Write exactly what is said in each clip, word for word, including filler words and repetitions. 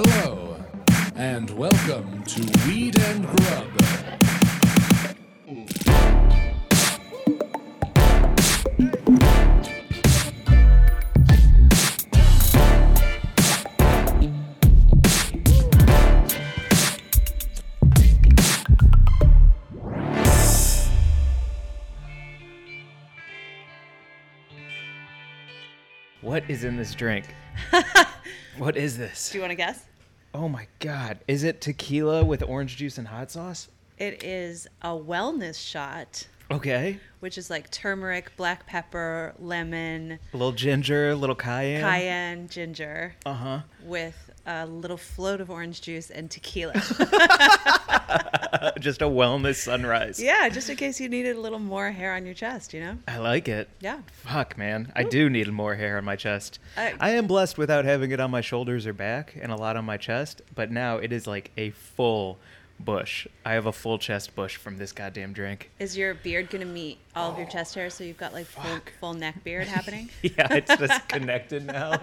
Hello, and welcome to Weed and Grub. What is in this drink? What is this? Do you want to guess? Oh my God. Is it tequila with orange juice and hot sauce? It is a wellness shot. Okay. Which is like turmeric, black pepper, lemon. A little ginger, a little cayenne. Cayenne, ginger. Uh-huh. With a little float of orange juice and tequila. Just a wellness sunrise. Yeah, just in case you needed a little more hair on your chest, you know? I like it. Yeah. Fuck, man. Ooh. I do need more hair on my chest. I, I am blessed without having it on my shoulders or back and a lot on my chest, but now it is like a full bush. I have a full chest bush from this goddamn drink. Is your beard going to meet all oh, of your chest hair so you've got like full, full neck beard happening? Yeah, it's just connected now.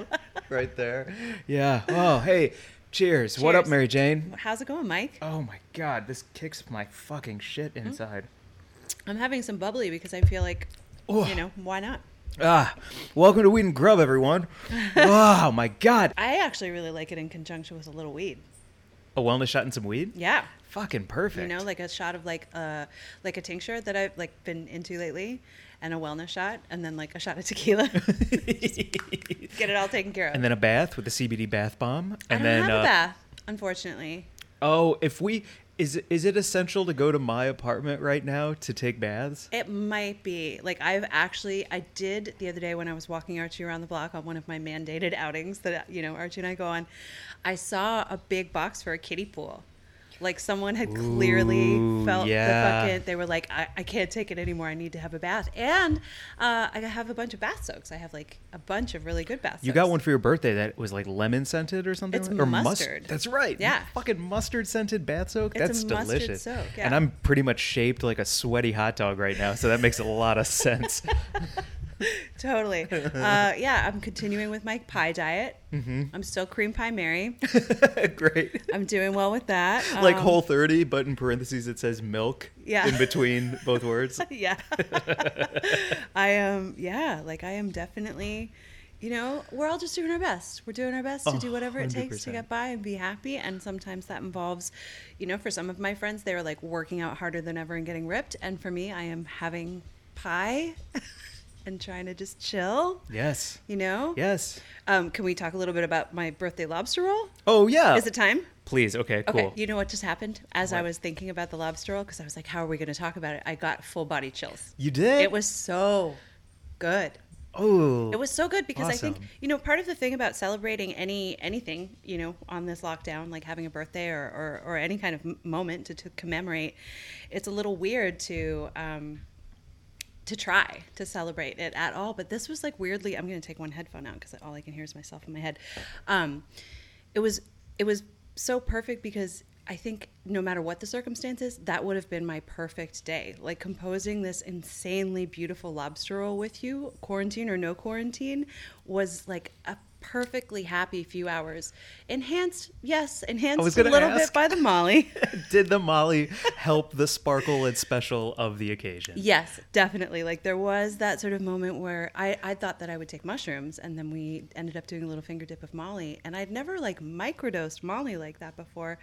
Right there. Yeah. Oh, hey. Cheers. Cheers. What up, Mary Jane? How's it going, Mike? Oh my God. This kicks my fucking shit inside. I'm having some bubbly because I feel like, oh. you know, why not? Ah, welcome to Weed and Grub, everyone. Oh my God. I actually really like it in conjunction with a little weed. A wellness shot and some weed? Yeah. Fucking perfect. You know, like a shot of like a, like a tincture that I've like been into lately and a wellness shot and then like a shot of tequila. Get it all taken care of. And then a bath with a C B D bath bomb. And I don't then, have uh, a bath, unfortunately. Oh, if we... Is is it essential to go to my apartment right now to take baths? It might be. Like, I've actually, I did the other day when I was walking Archie around the block on one of my mandated outings that, you know, Archie and I go on, I saw a big box for a kiddie pool. Like, someone had clearly Ooh, felt yeah. the bucket. They were like, I, I can't take it anymore. I need to have a bath. And uh, I have a bunch of bath soaks. I have, like, a bunch of really good bath soaks. You got one for your birthday that was, like, lemon-scented or something? It's like? Mustard. Or mustard. That's right. Yeah. Fucking mustard-scented bath soak? It's That's delicious. Soak, yeah. And I'm pretty much shaped like a sweaty hot dog right now, so that makes a lot of sense. Totally. Uh, yeah, I'm continuing with my pie diet. Mm-hmm. I'm still Cream Pie Mary. Great. I'm doing well with that. Like um, Whole thirty, but in parentheses it says milk yeah. in between both words. Yeah. I am, yeah, like I am definitely, you know, we're all just doing our best. We're doing our best oh, to do whatever it one hundred percent takes to get by and be happy. And sometimes that involves, you know, for some of my friends, they were like working out harder than ever and getting ripped. And for me, I am having pie. And trying to just chill. Yes. You know? Yes. Um, can we talk a little bit about my birthday lobster roll? Oh, yeah. Is it time? Please. Okay, cool. Okay. You know what just happened? As what? I was thinking about the lobster roll, because I was like, how are we going to talk about it? I got full body chills. You did? It was so good. Oh. It was so good because awesome. I think, you know, part of the thing about celebrating any anything, you know, on this lockdown, like having a birthday or, or, or any kind of moment to, to commemorate, it's a little weird to... Um, to try to celebrate it at all. But this was like weirdly, I'm going to take one headphone out because all I can hear is myself in my head. Um, it was, it was so perfect because I think no matter what the circumstances, that would have been my perfect day. Like composing this insanely beautiful lobster roll with you, quarantine or no quarantine, was like a perfectly happy few hours. Enhanced, yes, enhanced a little ask, bit by the Molly. Did the Molly help the sparkle and special of the occasion? Yes, definitely. Like there was that sort of moment where I, I thought that I would take mushrooms and then we ended up doing a little finger dip of Molly. And I'd never like microdosed Molly like that before.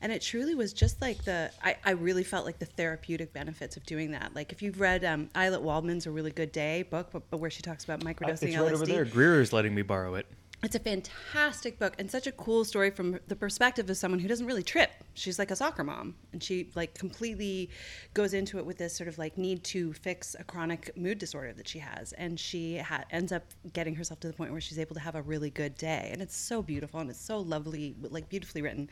And it truly was just like the, I, I really felt like the therapeutic benefits of doing that. Like if you've read um, Islet Waldman's A Really Good Day book, but, but where she talks about microdosing uh, it's L S D. It's right over there. Greer is letting me borrow it. It's a fantastic book and such a cool story from the perspective of someone who doesn't really trip. She's like a soccer mom and she like completely goes into it with this sort of like need to fix a chronic mood disorder that she has. And she ha- ends up getting herself to the point where she's able to have a really good day. And it's so beautiful and it's so lovely, like beautifully written.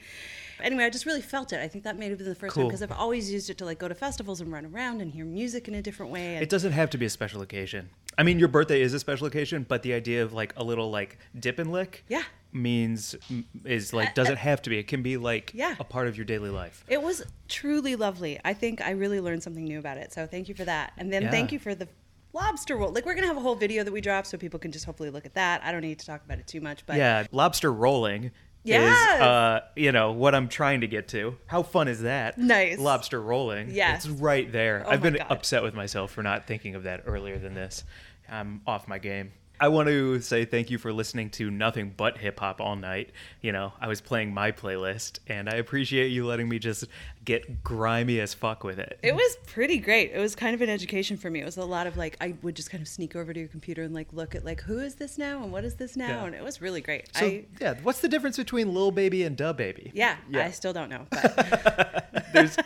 Anyway, I just really felt it. I think that may have been the first cool. time because I've always used it to like go to festivals and run around and hear music in a different way. And it doesn't have to be a special occasion. I mean, your birthday is a special occasion, but the idea of like a little like dip and lick yeah. means is like doesn't have to be. It can be like yeah. a part of your daily life. It was truly lovely. I think I really learned something new about it. So thank you for that. And then yeah. thank you for the lobster roll. Like we're going to have a whole video that we drop so people can just hopefully look at that. I don't need to talk about it too much. But yeah, lobster rolling Yes. Is, uh, you know, what I'm trying to get to. How fun is that? Nice. Lobster rolling. Yes. It's right there. Oh I've been God. upset with myself for not thinking of that earlier than this. I'm off my game. I want to say thank you for listening to nothing but hip-hop all night. You know, I was playing my playlist, and I appreciate you letting me just get grimy as fuck with it. It was pretty great. It was kind of an education for me. It was a lot of, like, I would just kind of sneak over to your computer and, like, look at, like, who is this now and what is this now? Yeah. And it was really great. So, I, yeah, what's the difference between Lil Baby and DaBaby? Yeah, yeah, I still don't know. But. There's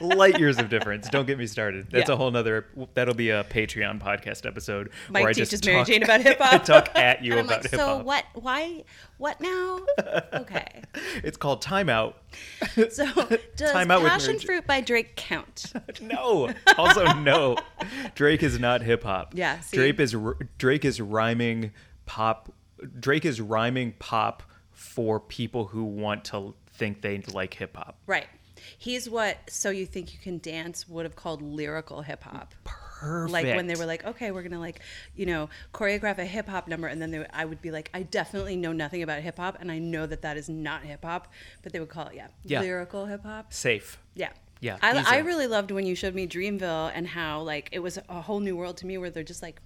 light years of difference. Don't get me started. That's yeah. a whole nother, that'll be a Patreon podcast episode. Mike where I teaches just Mary talk, Jane about hip I talk at you and I'm about like, hip-hop. So what, why, what now? Okay. It's called Timeout. So does Time Passion Fruit by Drake count? No. Also no. Drake is not hip-hop. Yeah. See? Drake is Drake is rhyming pop. Drake is rhyming pop for people who want to think they like hip-hop. Right. He's what So You Think You Can Dance would have called lyrical hip-hop. Perfect. Like when they were like, okay, we're going to like, you know, choreograph a hip-hop number. And then they, I would be like, I definitely know nothing about hip-hop. And I know that that is not hip-hop. But they would call it, yeah, yeah. lyrical hip-hop. Safe. Yeah. Yeah. I, I really loved when you showed me Dreamville and how like it was a whole new world to me where they're just like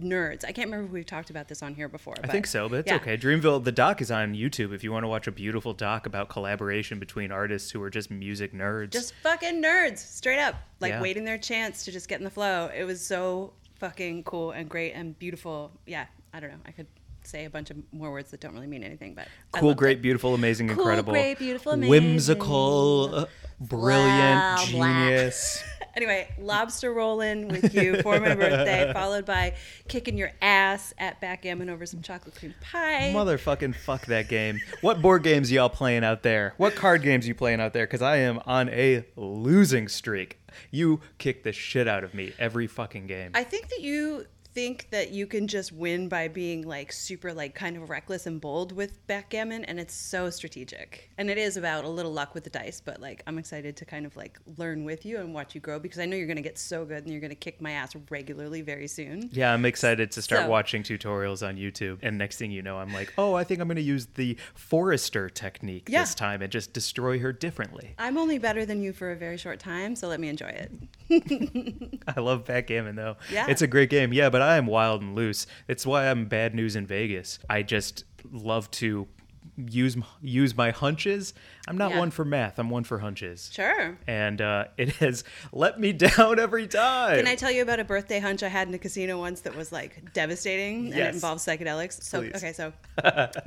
nerds. I can't remember if we've talked about this on here before. But I think so, but it's yeah. okay. Dreamville, the doc is on YouTube if you want to watch a beautiful doc about collaboration between artists who are just music nerds. Just fucking nerds, straight up. Like yeah. waiting their chance to just get in the flow. It was so fucking cool and great and beautiful. Yeah, I don't know. I could say a bunch of more words that don't really mean anything, but cool, great, it. beautiful, amazing, cool, incredible, great, beautiful, amazing, whimsical, brilliant, wow, genius. Anyway, lobster rolling with you for my birthday, followed by kicking your ass at backgammon over some chocolate cream pie. Motherfucking fuck that game. What board games y'all playing out there? What card games you playing out there? Because I am on a losing streak. You kick the shit out of me every fucking game. I think that you think that you can just win by being like super like kind of reckless and bold with backgammon, and it's so strategic, and it is about a little luck with the dice, but like I'm excited to kind of like learn with you and watch you grow, because I know you're going to get so good and you're going to kick my ass regularly very soon. Yeah, I'm excited to start so. watching tutorials on YouTube, and next thing you know I'm like, oh, I think I'm going to use the Forrester technique yeah. this time and just destroy her differently. I'm only better than you for a very short time, so let me enjoy it. I love backgammon though. Yeah, it's a great game. Yeah, but I I am wild and loose. It's why I'm bad news in Vegas. I just love to use use my hunches. I'm not yeah. one for math. I'm one for hunches. Sure. And uh, it has let me down every time. Can I tell you about a birthday hunch I had in a casino once that was like devastating? Yes. And it involved psychedelics. So Please. okay, so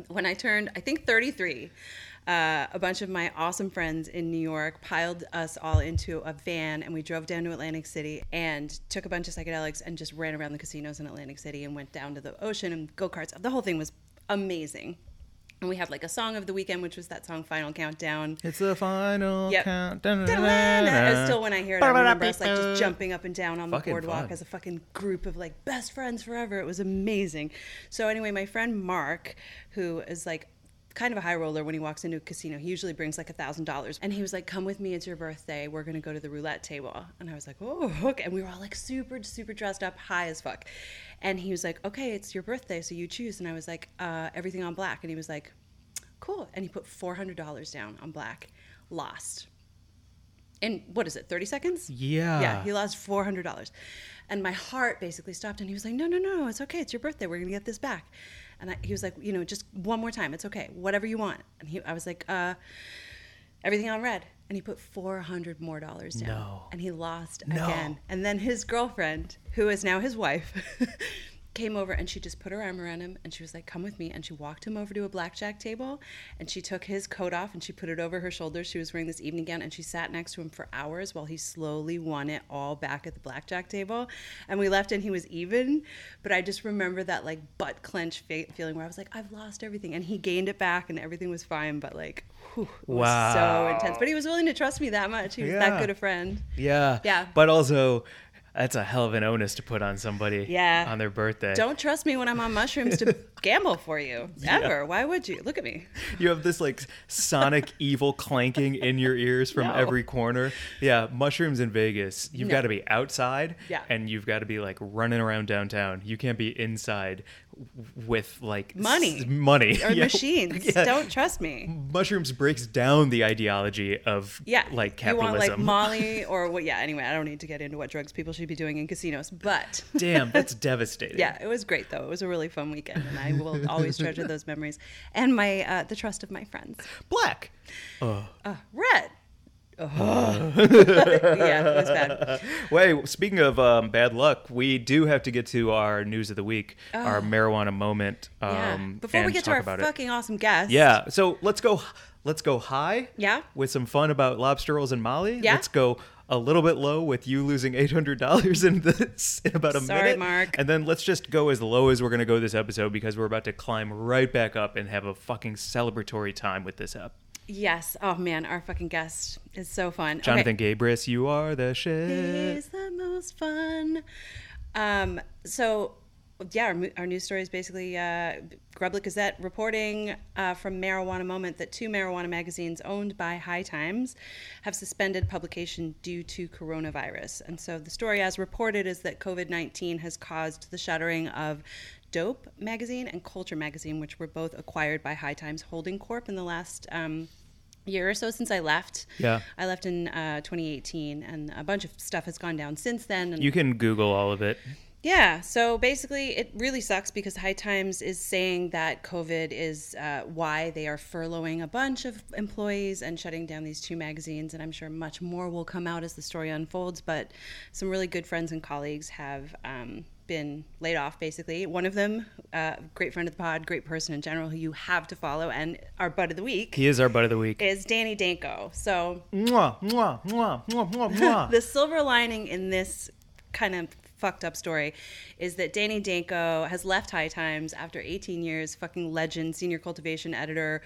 when I turned, I think thirty-three, Uh, a bunch of my awesome friends in New York piled us all into a van, and we drove down to Atlantic City and took a bunch of psychedelics and just ran around the casinos in Atlantic City and went down to the ocean and go-karts. The whole thing was amazing. And we had like a song of the weekend, which was that song Final Countdown. It's the final yep. countdown. It's still when I hear it, I remember us like just jumping up and down on fucking the boardwalk fun. as a fucking group of like best friends forever. It was amazing. So anyway, my friend Mark, who is like kind of a high roller when he walks into a casino, he usually brings like a thousand dollars, and he was like, come with me, it's your birthday, we're gonna go to the roulette table. And I was like, oh, okay. And we were all like super super dressed up, high as fuck, and he was like, okay, it's your birthday, so you choose. And I was like, uh everything on black. And he was like, cool. And he put four hundred dollars down on black. Lost in what is it, thirty seconds? Yeah. Yeah, he lost four hundred dollars, and my heart basically stopped. And he was like, no no no, it's okay, it's your birthday, we're gonna get this back. And I, he was like, you know, just one more time. It's okay. Whatever you want. And he, I was like, uh, everything on red. And he put four hundred more dollars down. No. And he lost no. again. And then his girlfriend, who is now his wife, came over, and she just put her arm around him, and she was like, come with me. And she walked him over to a blackjack table, and she took his coat off and she put it over her shoulders. She was wearing this evening gown, and she sat next to him for hours while he slowly won it all back at the blackjack table. And we left and he was even, but I just remember that like butt clench feeling where I was like, I've lost everything. And he gained it back and everything was fine, but like, whew, it was wow. so intense. But he was willing to trust me that much. He was yeah. that good a friend. Yeah. Yeah. But also, that's a hell of an onus to put on somebody yeah. on their birthday. Don't trust me when I'm on mushrooms to gamble for you ever. Yeah. Why would you? Look at me. You have this like sonic evil clanking in your ears from no. every corner. Yeah, mushrooms in Vegas. You've no. got to be outside yeah. and you've got to be like running around downtown. You can't be inside with like money s- money or yeah. machines. Yeah. Don't trust me. Mushrooms breaks down the ideology of yeah. like capitalism. You want like Molly or what? Yeah, anyway, I don't need to get into what drugs people should be doing in casinos, but damn, that's devastating. Yeah, it was great though. It was a really fun weekend and I will always treasure those memories and my uh, the trust of my friends. Black. Uh. Uh, red. Oh. Yeah, it was bad. Wait, speaking of um, bad luck, we do have to get to our news of the week, oh. our marijuana moment. Um, yeah. Before we get to our fucking it. awesome guest. Yeah, so let's go Let's go high yeah. with some fun about lobster rolls and Molly. Yeah. Let's go a little bit low with you losing eight hundred dollars in this in about a Sorry, minute. Sorry, Mark. And then let's just go as low as we're going to go this episode because we're about to climb right back up and have a fucking celebratory time with this app. Yes. Oh, man. Our fucking guest is so fun. Jonathan okay. Gabrus, you are the shit. He's the most fun. Um, so, yeah, our, our news story is basically uh, Grubli Gazette reporting uh, from Marijuana Moment that two marijuana magazines owned by High Times have suspended publication due to coronavirus. And so the story as reported is that COVID nineteen has caused the shuttering of Dope magazine and Culture magazine, which were both acquired by High Times Holding Corp in the last um, year or so since I left. Yeah, I left in uh, twenty eighteen, and a bunch of stuff has gone down since then. And you can Google all of it. Yeah, so basically it really sucks because High Times is saying that COVID is uh, why they are furloughing a bunch of employees and shutting down these two magazines, and I'm sure much more will come out as the story unfolds, but some really good friends and colleagues have um, been laid off, basically. One of them, uh, great friend of the pod, great person in general who you have to follow, and our Bud of the Week. He is our Bud of the Week. Is Danny Danko. So mwah, mwah, mwah, mwah, mwah. The silver lining in this kind of fucked up story is that Danny Danko has left High Times after eighteen years, fucking legend, senior cultivation editor,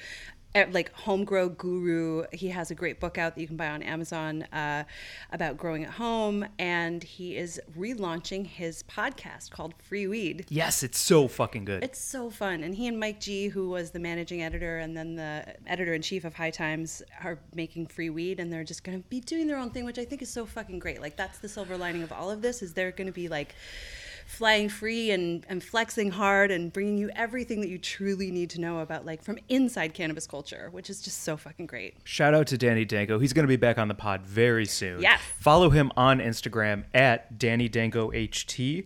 like HomeGrow Guru. He has a great book out that you can buy on Amazon uh, about growing at home, and he is relaunching his podcast called Free Weed. Yes, it's so fucking good. It's so fun, and he and Mike G, who was the managing editor and then the editor-in-chief of High Times, are making Free Weed, and they're just going to be doing their own thing, which I think is so fucking great. Like, that's the silver lining of all of this, is they're going to be like flying free and, and flexing hard and bringing you everything that you truly need to know about, like, from inside cannabis culture, which is just so fucking great. Shout out to Danny Danko. He's going to be back on the pod very soon. Yes. Follow him on Instagram at Danny Danko H T.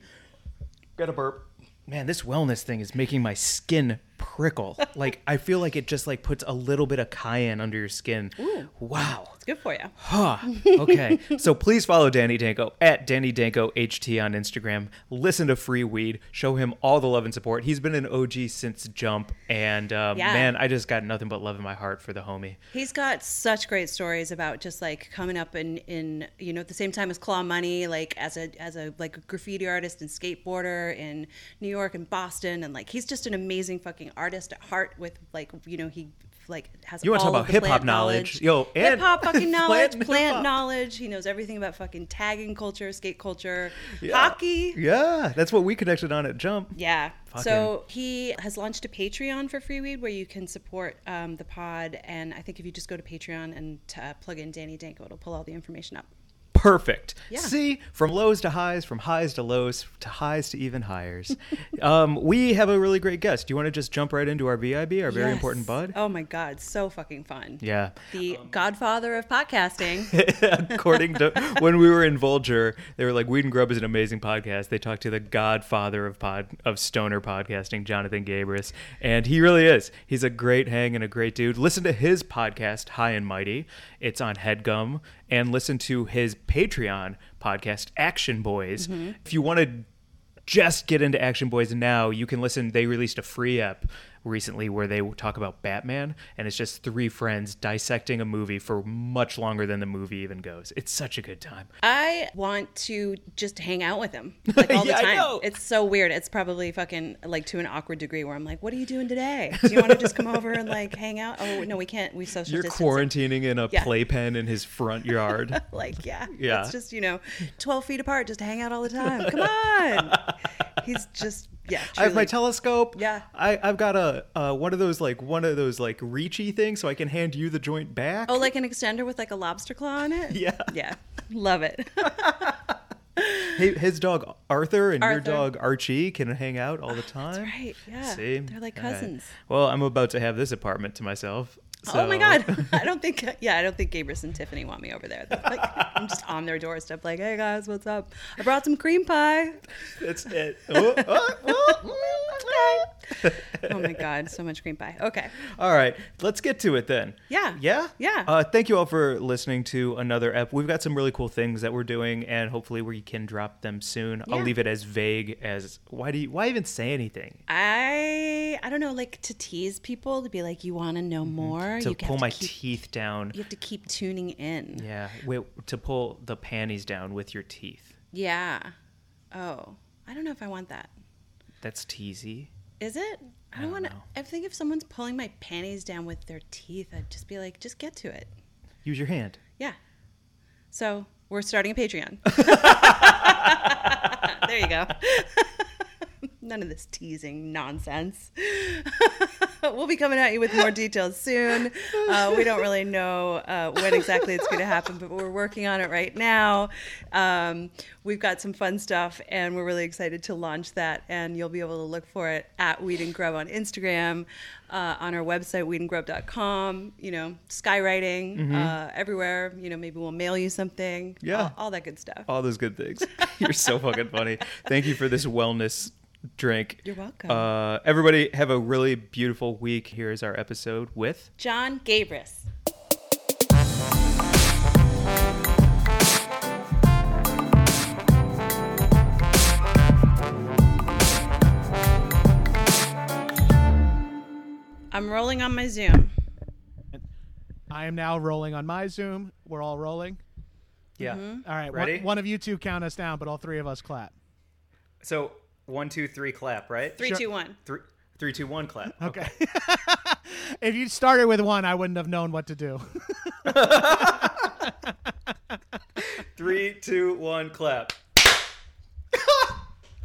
Got a burp. Man, this wellness thing is making my skin prickle. Like, I feel like it just, like, puts a little bit of cayenne under your skin. Ooh. Wow. It's good for you. Huh. Okay. So please follow Danny Danko at Danny Danko H T on Instagram. Listen to Free Weed. Show him all the love and support. He's been an O G since Jump. And, um, yeah. man, I just got nothing but love in my heart for the homie. He's got such great stories about just, like, coming up in, in you know, at the same time as Claw Money, like, as a, as a like, graffiti artist and skateboarder in New York and Boston. And, like, he's just an amazing fucking artist at heart with, like, you know, he like has you want to talk about hip hop knowledge. knowledge, yo, and hip hop fucking knowledge, plant, plant knowledge. He knows everything about fucking tagging culture, skate culture, yeah. hockey. Yeah, that's what we connected on at Jump. Yeah. Fucking. So he has launched a Patreon for Free Weed where you can support um, the pod, and I think if you just go to Patreon and uh, plug in Danny Danko, it'll pull all the information up. Perfect. Yeah. See, from lows to highs, from highs to lows, to highs to even highers. um, we have a really great guest. Do you want to just jump right into our V I B, our very yes. important bud? Oh my God, so fucking fun. Yeah. The um, godfather of podcasting. According to when we were in Vulture, they were like, Weed and Grub is an amazing podcast. They talked to the godfather of pod of stoner podcasting, Jonathan Gabrus. And he really is. He's a great hang and a great dude. Listen to his podcast, High and Mighty. It's on HeadGum. And listen to his Patreon podcast, Action Boys. Mm-hmm. If you want to just get into Action Boys now, you can listen. They released a free app recently where they talk about Batman, and it's just three friends dissecting a movie for much longer than the movie even goes. It's such a good time. I want to just hang out with him like all yeah, the time. It's so weird. It's probably fucking like to an awkward degree where I'm like, what are you doing today? Do you want to just come over and like hang out? Oh no, we can't. We social You're distancing. Quarantining in a yeah. playpen in his front yard. like yeah, yeah. It's just, you know, twelve feet apart. Just hang out all the time. Come on. He's just yeah. Truly. I have my telescope. Yeah. I I've got a uh, one of those like one of those like reachy things, so I can hand you the joint back. Oh, like an extender with like a lobster claw on it. Yeah. Yeah. Love it. Hey, his dog Arthur and Arthur. Your dog Archie can hang out all the time. Oh, that's right. Yeah. See? They're like cousins. Right. Well, I'm about to have this apartment to myself. So. Oh my God. I don't think, yeah, I don't think Gabrus and Tiffany want me over there. Like, I'm just on their doorstep like, hey guys, what's up? I brought some cream pie. That's it. Oh, oh, oh. Oh my God, so much cream pie. Okay. All right. Let's get to it then. Yeah. Yeah? Yeah. Uh, thank you all for listening to another ep. We've got some really cool things that we're doing, and hopefully we can drop them soon. Yeah. I'll leave it as vague as, why do you, why even say anything? I, I don't know, like to tease people, to be like, you want to know mm-hmm. more? To you pull my to keep, teeth down. You have to keep tuning in. Yeah. Wait, to pull the panties down with your teeth. Yeah. Oh, I don't know if I want that. That's teasy. Is it? I, I don't want to. I think if someone's pulling my panties down with their teeth, I'd just be like, just get to it. Use your hand. Yeah. So we're starting a Patreon. There you go. None of this teasing nonsense. We'll be coming at you with more details soon. Uh, we don't really know uh, when exactly it's going to happen, but we're working on it right now. Um, we've got some fun stuff, and we're really excited to launch that. And you'll be able to look for it at Weed and Grub on Instagram, uh, on our website, weed and grub dot com, you know, skywriting, mm-hmm. uh, everywhere. You know, maybe we'll mail you something. Yeah. All, all that good stuff. All those good things. You're so fucking funny. Thank you for this wellness drink. You're welcome. Uh, everybody have a really beautiful week. Here is our episode with John Gabrus. I'm rolling on my Zoom. I am now rolling on my Zoom. We're all rolling. Yeah. Mm-hmm. All right. Ready? One, one of you two count us down, but all three of us clap. So One, two, three, clap, right? Three, sure. two, one. Three, three, two, one, clap. Okay. okay. If you'd started with one, I wouldn't have known what to do. Three, two, one, clap.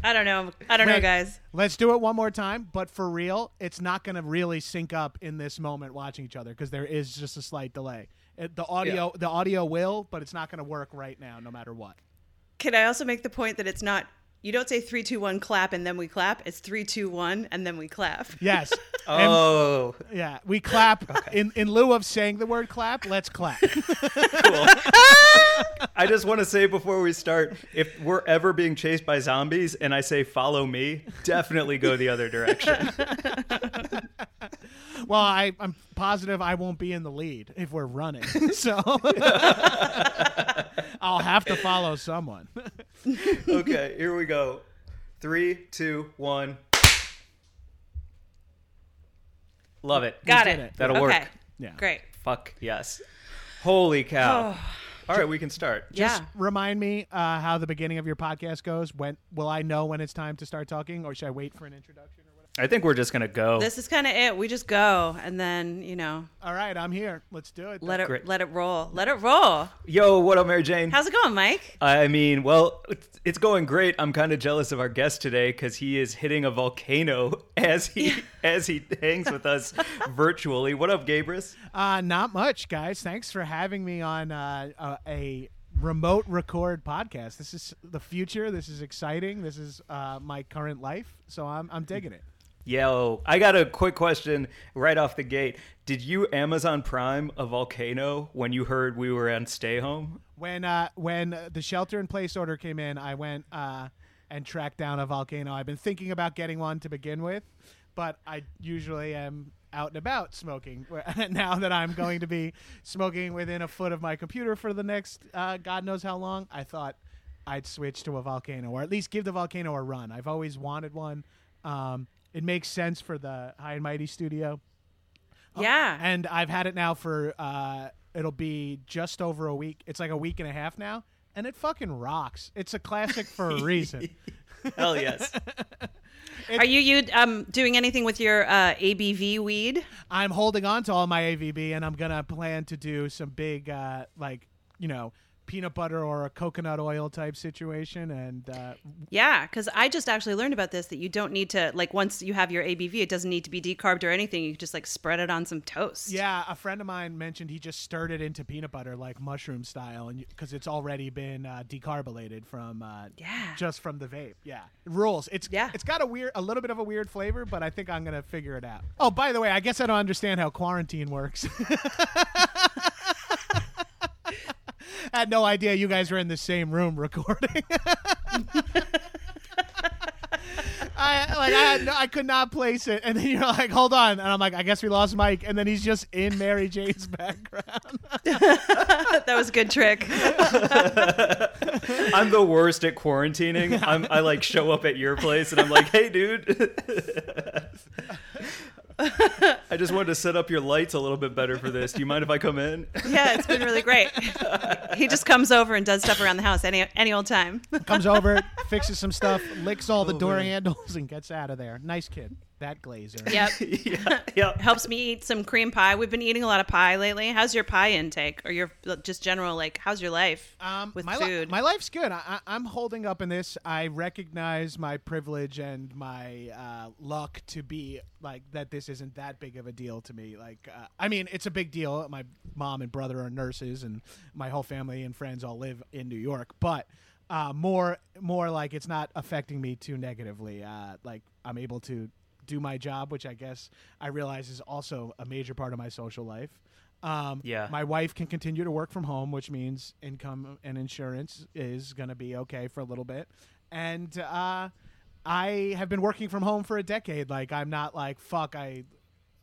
I don't know. I don't Wait, know, guys. Let's do it one more time, but for real, it's not going to really sync up in this moment watching each other because there is just a slight delay. It, the audio, yeah. the audio will, but it's not going to work right now, no matter what. Can I also make the point that it's not? You don't say three, two, one, clap, and then we clap. It's three, two, one, and then we clap. Yes. Oh. And, yeah. We clap. Okay. In, in lieu of saying the word clap, let's clap. Cool. I just want to say before we start, if we're ever being chased by zombies and I say follow me, definitely go the other direction. Well, I, I'm positive I won't be in the lead if we're running. So I'll have to follow someone. Okay, here we go. Three, two, one. Love it. Got it. it. That'll okay. work. Yeah. Great. Fuck yes. Holy cow. Oh. All right, we can start. Just yeah. remind me uh, how the beginning of your podcast goes. When will I know when it's time to start talking, or should I wait for an introduction? I think we're just going to go. This is kind of it. We just go. And then, you know. All right. I'm here. Let's do it. Let it Great. let it roll. Let it roll. Yo, what up, Mary Jane? How's it going, Mike? I mean, well, it's going great. I'm kind of jealous of our guest today because he is hitting a volcano as he yeah. as he hangs with us virtually. What up, Gabrus? Uh, not much, guys. Thanks for having me on uh, a remote record podcast. This is the future. This is exciting. This is uh, my current life. So I'm I'm digging it. Yo, I got a quick question right off the gate. Did you Amazon Prime a volcano when you heard we were on Stay Home? When uh, when the shelter-in-place order came in, I went uh, and tracked down a volcano. I've been thinking about getting one to begin with, but I usually am out and about smoking. Now that I'm going to be smoking within a foot of my computer for the next uh, God knows how long, I thought I'd switch to a volcano, or at least give the volcano a run. I've always wanted one. Um It makes sense for the High and Mighty studio. Yeah. Oh, and I've had it now for, uh, it'll be just over a week. It's like a week and a half now, and it fucking rocks. It's a classic for a reason. Hell yes. It, Are you, you um, doing anything with your uh, A B V weed? I'm holding on to all my A B V, and I'm going to plan to do some big, uh, like, you know, peanut butter or a coconut oil type situation. And uh, yeah, because I just actually learned about this, that you don't need to, like, once you have your A B V, it doesn't need to be decarbed or anything. You can just like spread it on some toast. Yeah, a friend of mine mentioned he just stirred it into peanut butter like mushroom style, and because it's already been uh, decarbonated from uh, yeah, just from the vape. Yeah, it rules. It's yeah, it's got a weird, a little bit of a weird flavor, but I think I'm gonna figure it out. Oh, by the way, I guess I don't understand how quarantine works. I had no idea you guys were in the same room recording. I like I, had no, I could not place it, and then you're like, "Hold on," and I'm like, "I guess we lost Mike," and then he's just in Mary Jane's background. That was a good trick. I'm the worst at quarantining. Yeah. I'm, I like show up at your place, and I'm like, "Hey, dude." I just wanted to set up your lights a little bit better for this. Do you mind if I come in? Yeah, it's been really great. He just comes over and does stuff around the house any any old time. Comes over, fixes some stuff, licks all the oh, door man. handles, and gets out of there. Nice kid, that glazer. Yep. yeah, yep. Helps me eat some cream pie. We've been eating a lot of pie lately. How's your pie intake, or your just general, like, how's your life um, with my food? Li- my life's good. I- I'm holding up in this. I recognize my privilege and my uh, luck to be like that. This isn't that big of a deal to me. Like, uh, I mean, it's a big deal. My mom and brother are nurses, and my whole family and friends all live in New York, but uh, more, more like it's not affecting me too negatively. Uh, like, I'm able to do my job, which I guess I realize is also a major part of my social life. Um, yeah. My wife can continue to work from home, which means income and insurance is going to be okay for a little bit. And, uh, I have been working from home for a decade. Like, I'm not like, fuck, I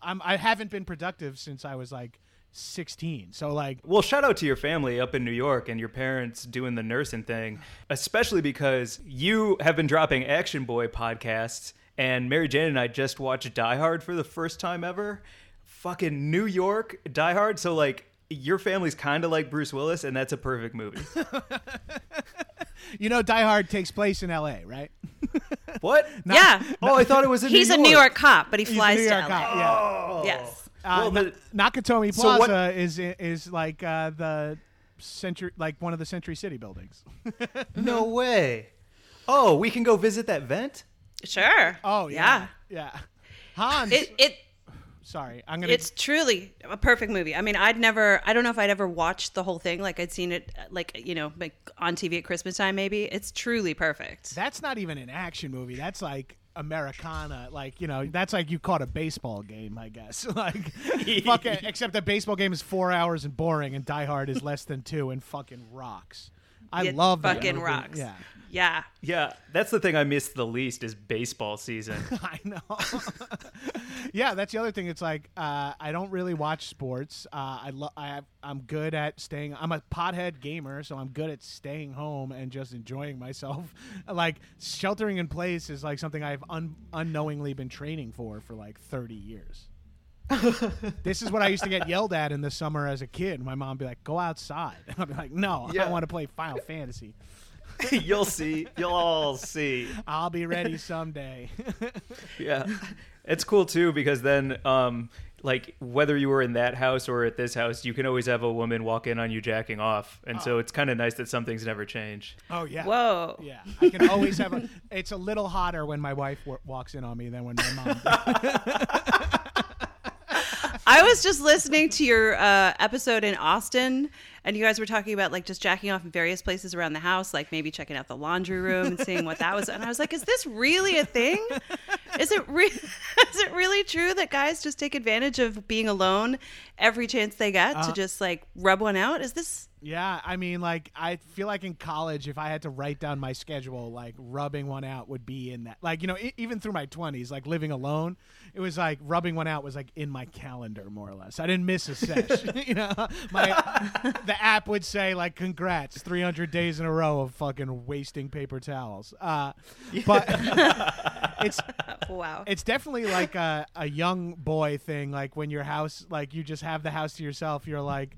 I'm, I haven't been productive since I was like sixteen. So like, well, shout out to your family up in New York and your parents doing the nursing thing, especially because you have been dropping Action Boy podcasts, and Mary Jane and I just watched Die Hard for the first time ever. Fucking New York, Die Hard. So like, your family's kind of like Bruce Willis, and that's a perfect movie. You know, Die Hard takes place in L A, right? What? Not, yeah. No. Oh, I thought it was in He's New York. He's a New York cop, but he flies to L A. Cop, yeah. Oh. Yes. Uh, well, Na- the, Nakatomi Plaza so is is like uh, the century, like one of the Century City buildings. No way. Oh, we can go visit that vent? Sure. Oh, yeah. Yeah. yeah. Hans. It. it- Sorry, I'm gonna. It's truly a perfect movie. I mean, I'd never. I don't know if I'd ever watched the whole thing. Like, I'd seen it, like, you know, like on T V at Christmas time. Maybe. It's truly perfect. That's not even an action movie. That's like Americana. Like, you know, that's like you caught a baseball game, I guess. Like, fuck it. Except a baseball game is four hours and boring, and Die Hard is less than two and fucking rocks. I it love fucking that. Fucking rocks. Yeah. Yeah. Yeah. That's the thing I miss the least is baseball season. I know. Yeah. That's the other thing. It's like, uh, I don't really watch sports. Uh, I lo- I have, I'm good at staying. I'm a pothead gamer, so I'm good at staying home and just enjoying myself. Like, sheltering in place is like something I've un- unknowingly been training for for like thirty years. This is what I used to get yelled at in the summer as a kid. My mom would be like, go outside. And I'd be like, no, yeah. I want to play Final Fantasy. You'll see. You'll all see. I'll be ready someday. Yeah. It's cool, too, because then, um, like, whether you were in that house or at this house, you can always have a woman walk in on you jacking off. And oh. so it's kind of nice that some things never change. Oh, yeah. Whoa. Yeah. I can always have a – it's a little hotter when my wife w- walks in on me than when my mom does. I was just listening to your uh, episode in Austin, and you guys were talking about like just jacking off in various places around the house, like maybe checking out the laundry room and seeing what that was. And I was like, is this really a thing? Is it re- is it really true that guys just take advantage of being alone every chance they get uh, to just like rub one out? Is this? Yeah, I mean, like, I feel like in college, if I had to write down my schedule, like, rubbing one out would be in that. Like, you know, I- even through my twenties, like, living alone, it was like rubbing one out was, like, in my calendar, more or less. I didn't miss a sesh. You know? My the app would say, like, congrats, three hundred days in a row of fucking wasting paper towels. Uh, yeah. But it's wow. It's definitely, like, a, a young boy thing. Like, when your house, like, you just have the house to yourself, you're like...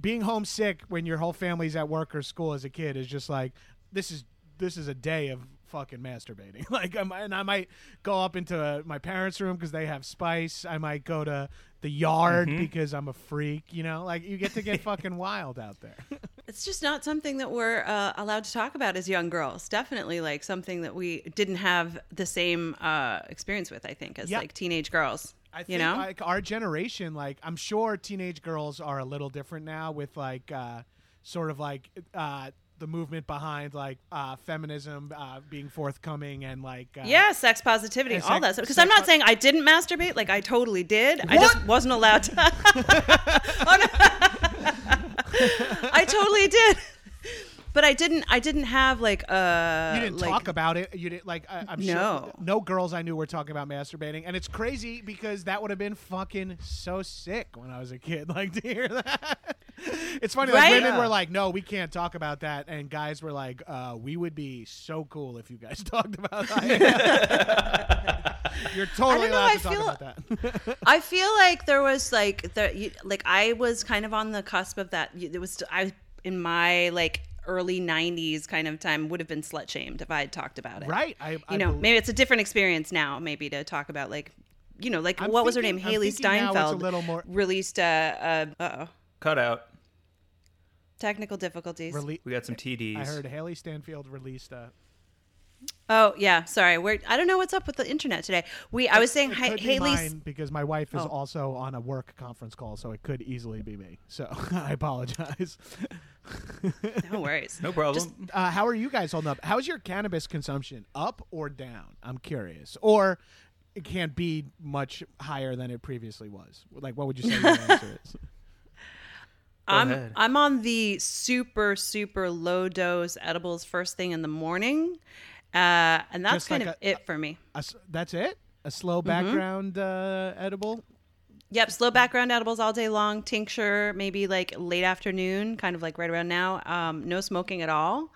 Being homesick when your whole family's at work or school as a kid is just like, this is this is a day of fucking masturbating. Like, I'm, and I might go up into my parents' room because they have spice. I might go to the yard mm-hmm. because I'm a freak, you know? Like, you get to get fucking wild out there. it's just not something that we're uh, allowed to talk about as young girls. Definitely like something that we didn't have the same uh, experience with, I think, as yep. like teenage girls. I think you know? Like our generation, like I'm sure teenage girls are a little different now with like uh, sort of like uh, the movement behind like uh, feminism uh, being forthcoming and like uh, yeah, sex positivity, all sex, that stuff. Because I'm not po- saying I didn't masturbate, like I totally did. What? I just wasn't allowed to. I totally did. But I didn't. I didn't have like a. You didn't like, talk about it. You didn't like. I, I'm no. sure no girls I knew were talking about masturbating, and it's crazy because that would have been fucking so sick when I was a kid. Like to hear that. It's funny. Like right? women yeah. were like, "No, we can't talk about that," and guys were like, uh, "We would be so cool if you guys talked about that." You're totally allowed to talk about that. I feel like there was like the you, like I was kind of on the cusp of that. It was I in my like. early nineties kind of time would have been slut shamed if I had talked about it. Right. I, I you know, believe- maybe it's a different experience now, maybe to talk about like, you know, like I'm what thinking, was her name? I'm Haley Steinfeld more- released a, a uh-oh. Cut out. Technical difficulties. Rele- we got some T Ds. I heard Haley Steinfeld released a. Oh yeah. Sorry. We're, I don't know what's up with the internet today. We, I was saying it hi- Haley because my wife is oh. also on a work conference call, so it could easily be me. So I apologize. No worries. No problem. Just, uh, how are you guys holding up? How's your cannabis consumption? Up or down? I'm curious. Or it can't be much higher than it previously was. Like, what would you say your answer is? I'm, I'm on the super, super low dose edibles first thing in the morning. Uh, and that's Just kind like of a, it for me. A, a, that's it? A slow background mm-hmm. uh, edible? Yep, slow background edibles all day long. Tincture, maybe like late afternoon, kind of like right around now. Um, no smoking at all.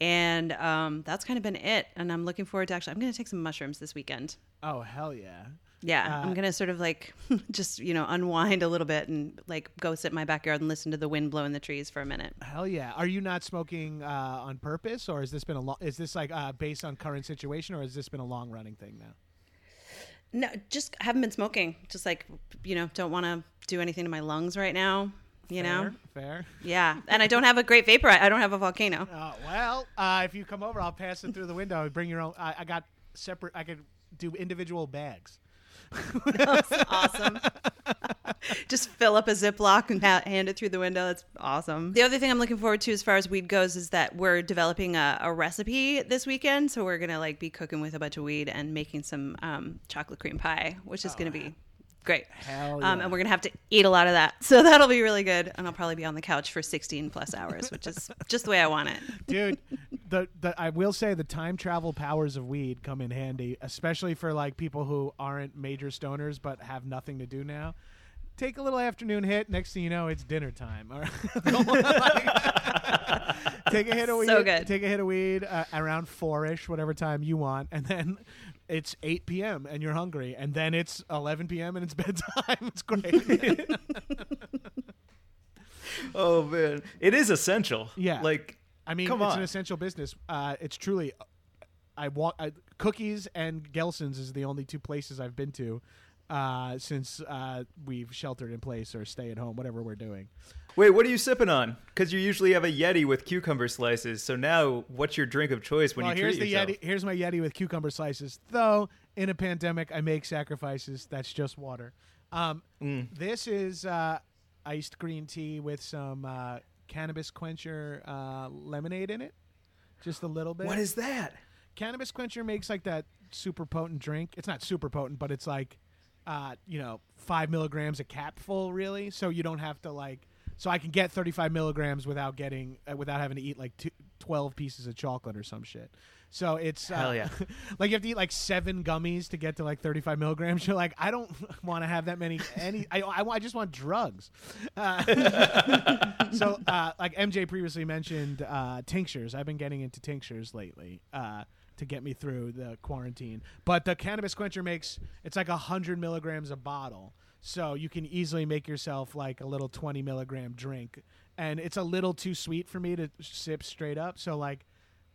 And um, that's kind of been it. And I'm looking forward to actually, I'm going to take some mushrooms this weekend. Oh, hell yeah. Yeah, uh, I'm going to sort of like just, you know, unwind a little bit and like go sit in my backyard and listen to the wind blow in the trees for a minute. Hell yeah. Are you not smoking uh, on purpose or has this been a long, is this like uh, based on current situation or has this been a long running thing now? No, just haven't been smoking. Just like, you know, don't want to do anything to my lungs right now. You fair, know, fair. Yeah, and I don't have a great vapor. I don't have a volcano. Uh, well, uh, if you come over, I'll pass it through the window. Bring your own. I, I got separate. I could do individual bags. That's awesome. Just fill up a Ziploc and ha- hand it through the window. That's awesome. The other thing I'm looking forward to as far as weed goes is that we're developing a, a recipe this weekend. So we're going to like be cooking with a bunch of weed and making some um, chocolate cream pie, which is oh, going to be great. Hell yeah. Um, and we're going to have to eat a lot of that. So that'll be really good. And I'll probably be on the couch for sixteen plus hours, which is just the way I want it. Dude, the, the I will say the time travel powers of weed come in handy, especially for like people who aren't major stoners but have nothing to do now. Take a little afternoon hit. Next thing you know, it's dinner time. All right. Take a hit of weed. So good. Take a hit of weed uh, around four-ish, whatever time you want. And then it's eight p.m. and you're hungry. And then it's eleven p.m. and it's bedtime. It's great. Oh, man. It is essential. Yeah. Like, I mean, come it's on. An essential business. Uh, it's truly I want I, Cookies and Gelson's is the only two places I've been to. Uh, since uh, we've sheltered in place or stay at home, whatever we're doing. Wait, what are you sipping on? Because you usually have a Yeti with cucumber slices. So now what's your drink of choice when well, you here's treat the yourself? Yeti, here's my Yeti with cucumber slices. Though, in a pandemic, I make sacrifices. That's just water. Um, mm. This is uh, iced green tea with some uh, Cannabis Quencher uh, lemonade in it. Just a little bit. What is that? Cannabis Quencher makes like that super potent drink. It's not super potent, but it's like Uh, you know, five milligrams a capful, really. So you don't have to like. So I can get thirty-five milligrams without getting uh, without having to eat like two, twelve pieces of chocolate or some shit. So it's uh, hell yeah. Like you have to eat like seven gummies to get to like thirty-five milligrams. You're like, I don't want to have that many. Any, I, I, I just want drugs. Uh, so uh, like M J previously mentioned, uh, tinctures. I've been getting into tinctures lately. Uh, to get me through the quarantine. But the Cannabis Quencher makes, it's like one hundred milligrams a bottle. So you can easily make yourself like a little twenty milligram drink. And it's a little too sweet for me to sip straight up. So like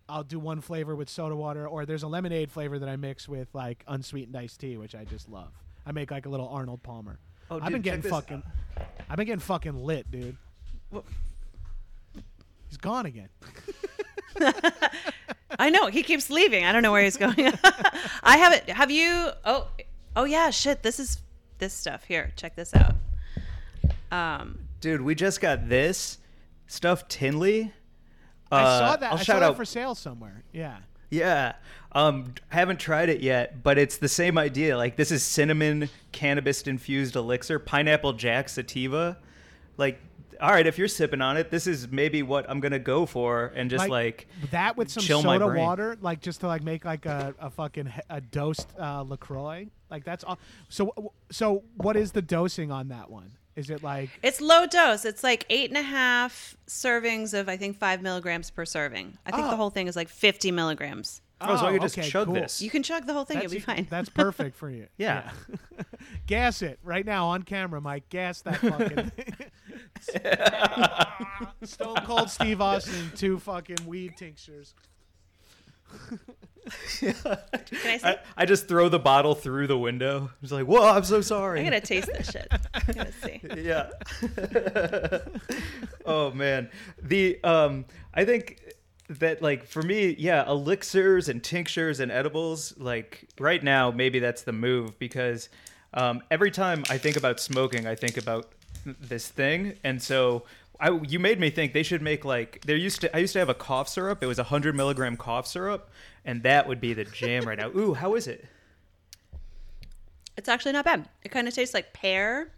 I'll do one flavor with soda water, or there's a lemonade flavor that I mix with like unsweetened iced tea, which I just love. I make like a little Arnold Palmer. Oh, dude, I've been getting fucking, out. I've been getting fucking lit, dude. Well, he's gone again. I know. He keeps leaving. I don't know where he's going. I haven't. Have you? Oh, oh yeah. Shit. This is this stuff here. Check this out. Um, Dude, we just got this stuff. Tinley. Uh, I saw that. I'll I shout saw out that for sale somewhere. Yeah. Yeah. Um, haven't tried it yet, but it's the same idea. Like, this is cinnamon cannabis infused elixir, pineapple jack sativa. Like, all right, if you're sipping on it, this is maybe what I'm going to go for. And just like, like that with some soda water, like just to like make like a, a fucking a dosed uh, LaCroix. Like that's all. So, so what is the dosing on that one? Is it like? It's low dose. It's like eight and a half servings of, I think, five milligrams per serving. I think oh. the whole thing is like fifty milligrams. Oh, oh so you just okay, chug cool. this. You can chug the whole thing. That's, it'll be fine. That's perfect for you. Yeah. yeah. Gas it right now on camera, Mike. Gas that fucking thing. Stone Cold Steve Austin, two fucking weed tinctures. Can I, I, I just throw the bottle through the window. It's like, whoa, I'm so sorry. I'm going to taste this shit. I'm going to see. Yeah. Oh, man. The um, I think that, like, for me, yeah, elixirs and tinctures and edibles, like, right now, maybe that's the move, because um, every time I think about smoking, I think about this thing. And so I, you made me think they should make, like, there used to, I used to have a cough syrup. It was a hundred milligram cough syrup, and that would be the jam right now. Ooh, how is it? It's actually not bad. It kind of tastes like pear.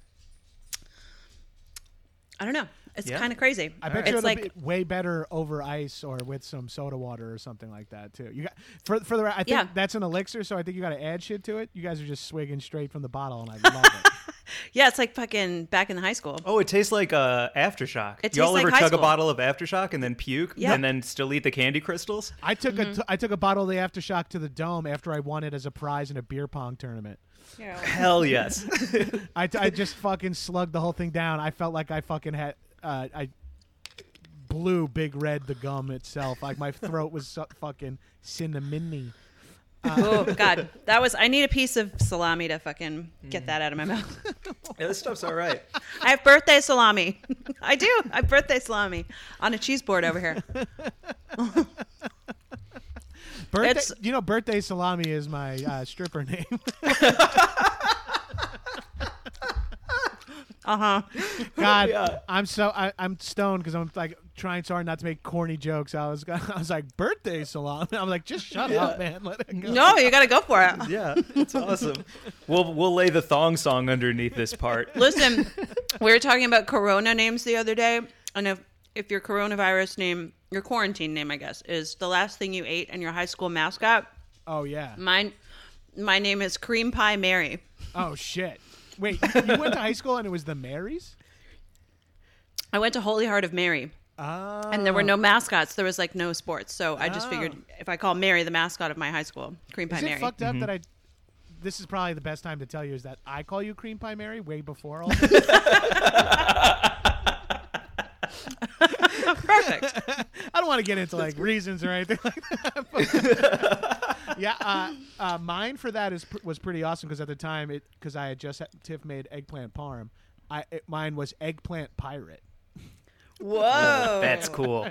I don't know. It's yeah. kind of crazy. I bet right. you it's like be way better over ice or with some soda water or something like that too. You got for for the I think yeah. that's an elixir, so I think you got to add shit to it. You guys are just swigging straight from the bottle, and I love it. Yeah, it's like fucking back in the high school. Oh, it tastes like uh, Aftershock. It Y'all tastes ever like chug school. a bottle of Aftershock and then puke yep. and then still eat the candy crystals? I took mm-hmm. a t- I took a bottle of the Aftershock to the Dome after I won it as a prize in a beer pong tournament. Yeah. Hell yes. I, t- I just fucking slugged the whole thing down. I felt like I fucking had uh, I blew Big Red the gum itself. Like my throat was so fucking cinnamony. Uh, oh God, that was. I need a piece of salami to fucking get mm. that out of my mouth. Yeah, this stuff's all right. I have birthday salami. I do. I have birthday salami on a cheese board over here. Birthday, you know, birthday salami is my uh, stripper name. Uh huh. God, yeah. I'm so I, I'm stoned because I'm like trying so hard not to make corny jokes. I was I was like birthday salon. I'm like just shut yeah. up, man. Let it go. No, you gotta go for it. Yeah, it's awesome. We'll we'll lay the thong song underneath this part. Listen, we were talking about Corona names the other day, and if if your coronavirus name, your quarantine name, I guess, is the last thing you ate and your high school mascot. Oh yeah. Mine, my name is Cream Pie Mary. Oh shit. Wait, you went to high school and it was the Marys? I went to Holy Heart of Mary. Oh. And there were no mascots. There was like no sports. So I just oh. figured if I call Mary the mascot of my high school, Cream Pie Mary. Is it fucked up mm-hmm. that I, this is probably the best time to tell you is that I call you Cream Pie Mary way before all this? Perfect. I don't want to get into like reasons or anything like that. Yeah, uh, uh, mine for that is pr- was pretty awesome because at the time, it because I had just had, Tiff made eggplant parm, I it, mine was eggplant pirate. Whoa, oh, that's cool.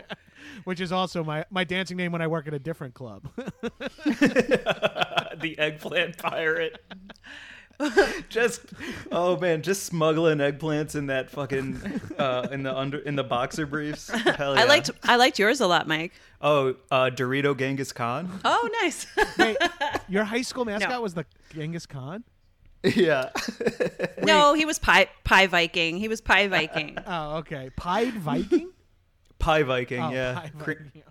Which is also my, my dancing name when I work at a different club. The eggplant pirate. Just oh man, just smuggling eggplants in that fucking uh, in the under in the boxer briefs. Hell yeah. I liked I liked yours a lot, Mike. Oh, uh, Dorito Genghis Khan. Oh, nice. Wait, your high school mascot no. was the Genghis Khan? Yeah. No, he was Pie Pie Viking. He was Pie Viking. Oh, okay. Pied Viking? Pie Viking, oh, yeah. Pie Viking. Cre-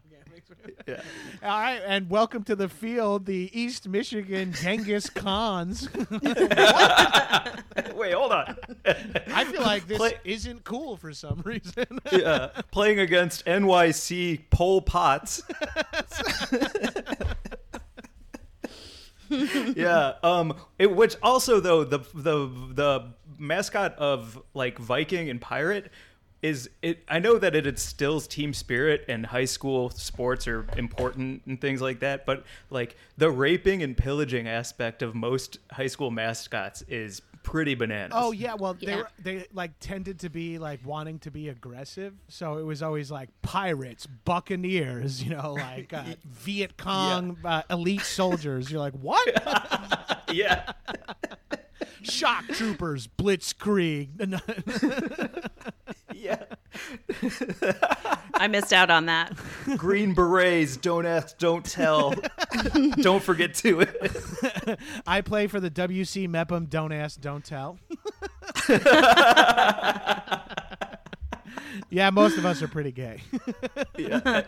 Yeah. All right, and welcome to the field, the East Michigan Genghis Khans. Wait, hold on. I feel like this Play- isn't cool for some reason. Yeah, playing against N Y C Pol Pots. Yeah, um, it, which also though the the the mascot of like Viking and pirate. Is it? I know that it instills team spirit and high school sports are important and things like that, but like the raping and pillaging aspect of most high school mascots is pretty bananas. Oh yeah, well yeah. they were, they like tended to be like wanting to be aggressive, so it was always like pirates, buccaneers, you know, like uh, Viet Cong yeah. uh, elite soldiers. You're like, what? yeah. Shock troopers, blitzkrieg. yeah. I missed out on that. Green Berets, don't ask, don't tell. Don't forget to it. I play for the W C Mepham, don't ask, don't tell. Yeah, most of us are pretty gay. Yeah.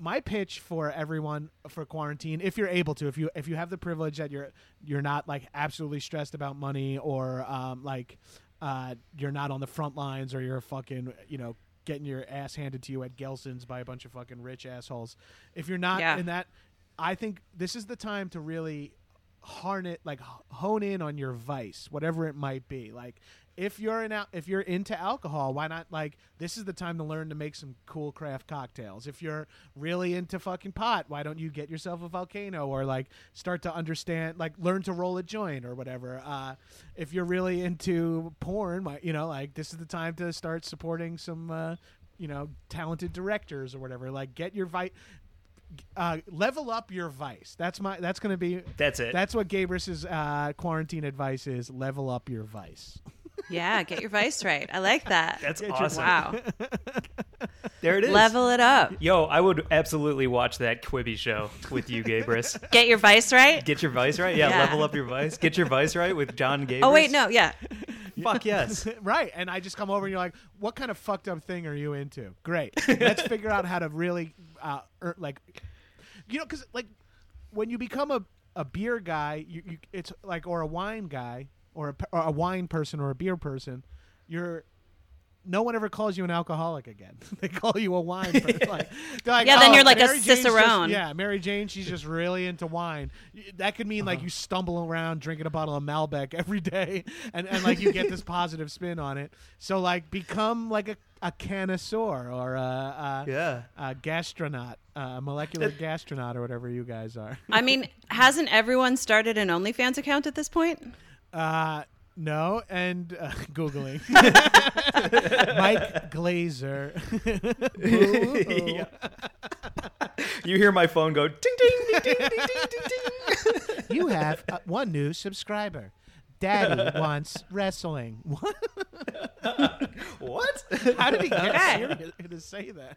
My pitch for everyone for quarantine, if you're able to, if you if you have the privilege that you're you're not like absolutely stressed about money or um, like uh, you're not on the front lines or you're fucking, you know, getting your ass handed to you at Gelson's by a bunch of fucking rich assholes. If you're not yeah. in that, I think this is the time to really harness, like hone in on your vice, whatever it might be. Like, if you're in al- if you're into alcohol, why not, like, this is the time to learn to make some cool craft cocktails. If you're really into fucking pot, why don't you get yourself a Volcano or like start to understand, like learn to roll a joint or whatever. Uh, if you're really into porn, why, you know, like this is the time to start supporting some, uh, you know, talented directors or whatever. Like get your vi- uh, level up your vice. That's my, that's going to be, that's it. That's what Gabrus's uh, quarantine advice is. Level up your vice. Yeah, get your vice right. I like that. That's get awesome. Wow. There it is. Level it up. Yo, I would absolutely watch that Quibi show with you, Gabrus. Get your vice right? Get your vice right. Yeah, yeah. Level up your vice. Get your vice right with John Gabrus. Oh, wait, no. Yeah. Fuck yes. Right. And I just come over and you're like, what kind of fucked up thing are you into? Great. Let's figure out how to really, uh, er, like, you know, because, like, when you become a, a beer guy, you, you it's like, or a wine guy, Or a, or a wine person or a beer person, you're no one ever calls you an alcoholic again. They call you a wine person. Like, like, yeah, oh, then you're like Mary a Jane's cicerone. Just, yeah, Mary Jane, she's just really into wine. That could mean uh-huh. like you stumble around drinking a bottle of Malbec every day, and, and like you get this positive spin on it. So like become like a, a connoisseur or a, a, yeah. a gastronaut, a molecular gastronaut or whatever you guys are. I mean, hasn't everyone started an OnlyFans account at this point? Uh, no, and uh, Googling. Mike Glazer. Ooh, oh. You hear my phone go, ding, ding, ding, ding, ding, ding, ding. You have uh, one new subscriber. Daddy wants wrestling. What? What? How did he get to say that?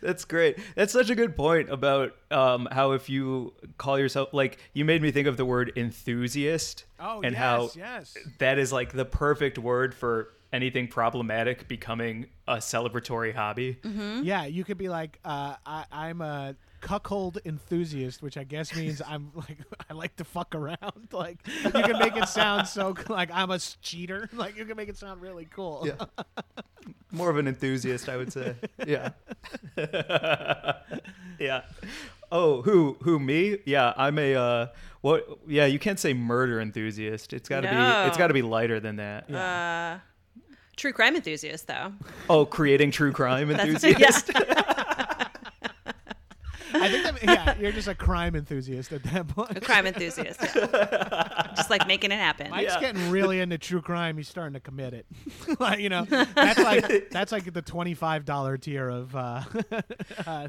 That's great. That's such a good point about um, how if you call yourself, like, you made me think of the word enthusiast. Oh, and yes, how yes. that is like the perfect word for anything problematic becoming a celebratory hobby. Mm-hmm. Yeah, you could be like, uh, I, I'm a cuckold enthusiast, which I guess means I'm like I like to fuck around. Like you can make it sound so like I'm a cheater. Like you can make it sound really cool. Yeah. More of an enthusiast, I would say. Yeah. Yeah. Oh, who who me? Yeah, I'm a uh, what? Yeah, you can't say murder enthusiast. It's got to no. be. It's got to be lighter than that. Yeah. Uh, true crime enthusiast, though. Oh, creating true crime enthusiast. I think that, yeah, you're just a crime enthusiast at that point. A crime enthusiast, yeah. Just like making it happen. Mike's yeah. getting really into true crime. He's starting to commit it. Like, you know, that's like that's like the twenty-five dollars tier of uh, uh,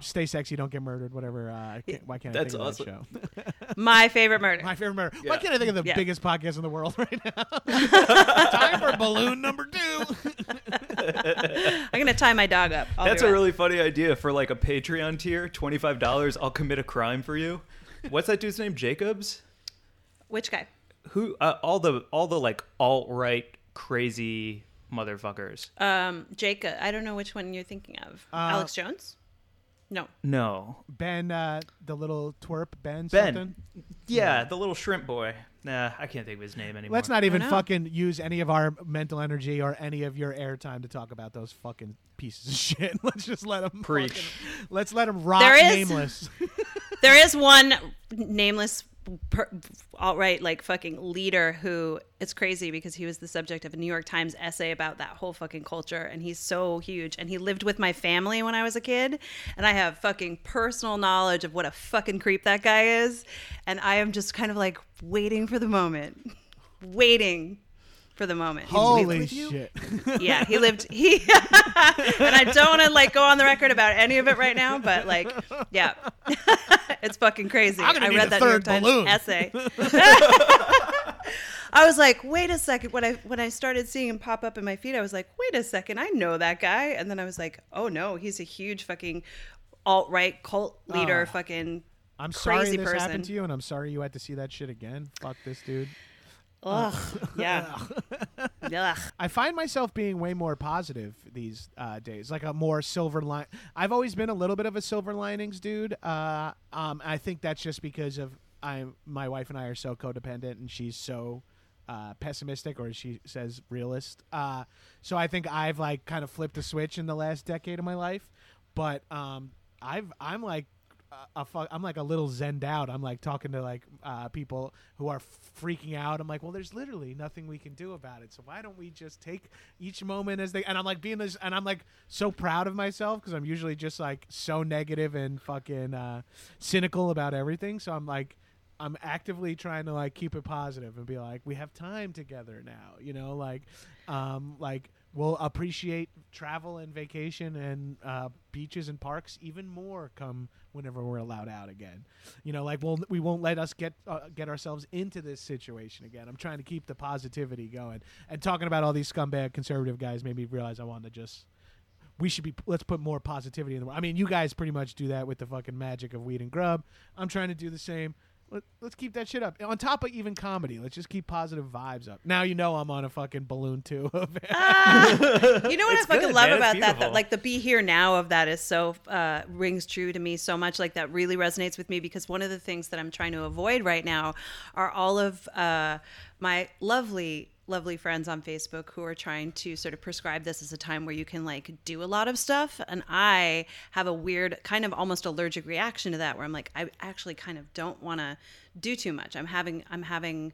Stay Sexy, Don't Get Murdered, whatever. Uh, can't, why can't that's I think awesome. Of that show? My Favorite Murder. My Favorite Murder. Yeah. Why can't I think of the yeah. biggest podcast in the world right now? Time for balloon number two. I'm going to tie my dog up. I'll that's a right. really funny idea for like a Patreon tier. twenty-five dollars, I'll commit a crime for you. What's that dude's name? Jacobs? Which guy? Who? Uh, all the all the like alt-right crazy motherfuckers. Um, Jacob. I don't know which one you're thinking of. Uh, Alex Jones? No. No. Ben, uh, the little twerp, Ben, Ben. Something? Yeah, yeah, the little shrimp boy. Nah, I can't think of his name anymore. Let's not even fucking use any of our mental energy or any of your airtime to talk about those fucking pieces of shit. Let's just let them preach. Fucking, let's let them rock there is, nameless. There is one nameless per, alt-right, like, fucking leader who, it's crazy because he was the subject of a New York Times essay about that whole fucking culture, and he's so huge, and he lived with my family when I was a kid, and I have fucking personal knowledge of what a fucking creep that guy is, and I am just kind of like waiting for the moment, waiting for the moment. Holy shit. Yeah, he lived, he, and I don't want to like go on the record about any of it right now, but like, yeah, it's fucking crazy. I read that New York Times essay. I was like, wait a second. When I, when I started seeing him pop up in my feed, I was like, wait a second, I know that guy. And then I was like, oh no, he's a huge fucking alt-right cult leader, oh, fucking I'm crazy sorry this person. Happened to you, and I'm sorry you had to see that shit again. Fuck this dude. Ugh. Yeah. Ugh. I find myself being way more positive these uh, days, like a more silver line. I've always been a little bit of a silver linings dude. Uh, um, I think that's just because of I'm my wife and I are so codependent, and she's so uh, pessimistic, or she says realist. Uh, so I think I've like kind of flipped a switch in the last decade of my life, but um, I've I'm like. A fuck, I'm like a little zenned out. I'm like talking to like uh, people who are freaking out. I'm like, well, there's literally nothing we can do about it. So why don't we just take each moment as they? And I'm like being this, and I'm like so proud of myself because I'm usually just like so negative and fucking uh, cynical about everything. So I'm like, I'm actively trying to like keep it positive and be like, we have time together now. You know, like, um, like. We'll appreciate travel and vacation and uh, beaches and parks even more come whenever we're allowed out again. You know, like we'll, we won't let us get uh, get ourselves into this situation again. I'm trying to keep the positivity going. And talking about all these scumbag conservative guys made me realize I wanted to just – we should be – let's put more positivity in the world. I mean, you guys pretty much do that with the fucking magic of Weed and Grub. I'm trying to do the same. Let, let's keep that shit up. On top of even comedy, let's just keep positive vibes up. Now you know I'm on a fucking balloon too. uh, you know what it's I fucking good, love man. About that, that? Like the be here now of that is so uh, rings true to me so much. Like that really resonates with me because one of the things that I'm trying to avoid right now are all of uh, my lovely lovely friends on Facebook who are trying to sort of prescribe this as a time where you can like do a lot of stuff. And I have a weird kind of almost allergic reaction to that where I'm like, I actually kind of don't want to do too much. I'm having, I'm having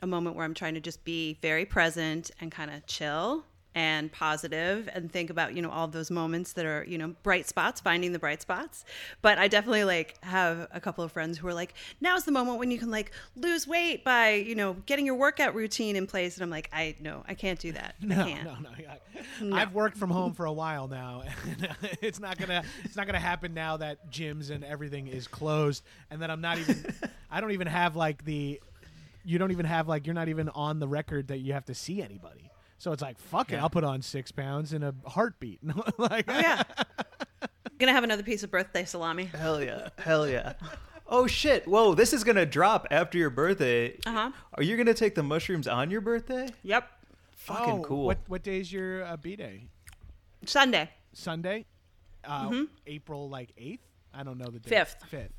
a moment where I'm trying to just be very present and kind of chill and positive and think about, you know, all of those moments that are, you know, bright spots, finding the bright spots. But I definitely like have a couple of friends who are like, now's the moment when you can like lose weight by, you know, getting your workout routine in place. And I'm like, I no, I can't do that. No, I can't. no, no, no. no. I've worked from home for a while now. And it's not going to, it's not going to happen now that gyms and everything is closed. And that I'm not even, I don't even have like the, you don't even have like, you're not even on the record that you have to see anybody. So it's like, fuck yeah. it, I'll put on six pounds in a heartbeat. Like, oh, yeah. Gonna have another piece of birthday salami. Hell yeah. Hell yeah. Oh, shit. Whoa, this is gonna drop after your birthday. Uh-huh. Are you gonna take the mushrooms on your birthday? Yep. Fucking oh, cool. What, what day is your uh, B-Day? Sunday. Sunday? Uh, mm-hmm. April, like, eighth? I don't know the day. fifth. fifth.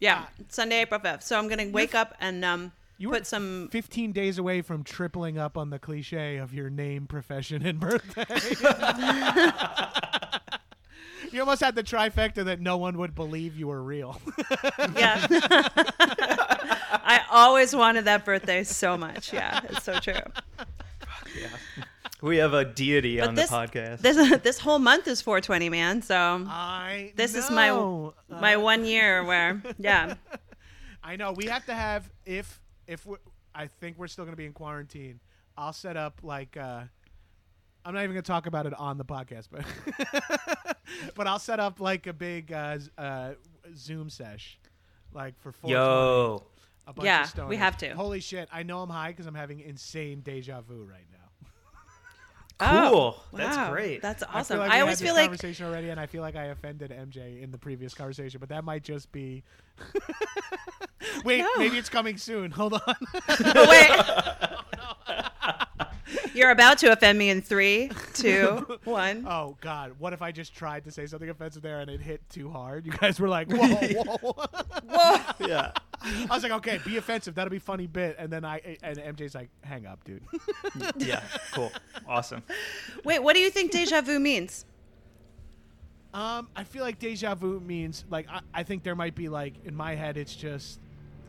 Yeah, uh, Sunday, April fifth. So I'm gonna wake up and... um. You were some fifteen days away from tripling up on the cliche of your name, profession, and birthday. You almost had the trifecta that no one would believe you were real. Yeah. I always wanted that birthday so much. Yeah, it's so true. Yeah. We have a deity but on this, the podcast. This this whole month is four twenty, man. So I this know. is my my uh, one year where, yeah. I know. We have to have, if... If we, I think we're still going to be in quarantine. I'll set up like uh, I'm not even going to talk about it on the podcast, but but I'll set up like a big uh, uh, Zoom sesh, like for four. Yo, a bunch yeah, of we have to. Holy shit! I know I'm high because I'm having insane deja vu right now. Cool. Oh, that's wow. great. That's awesome. I, feel like I always feel like conversation already, and I feel like I offended M J in the previous conversation, but that might just be. Wait, no. Maybe it's coming soon. Hold on. Oh, wait. Oh, no. You're about to offend me in three, two, one. Oh God! What if I just tried to say something offensive there and it hit too hard? You guys were like, whoa, whoa, whoa. Yeah. I was like, okay, be offensive. That'll be a funny bit. And then I and M J's like, hang up, dude. Yeah, cool. Awesome. Wait, what do you think deja vu means? Um, I feel like deja vu means, like, I, I think there might be, like, in my head, it's just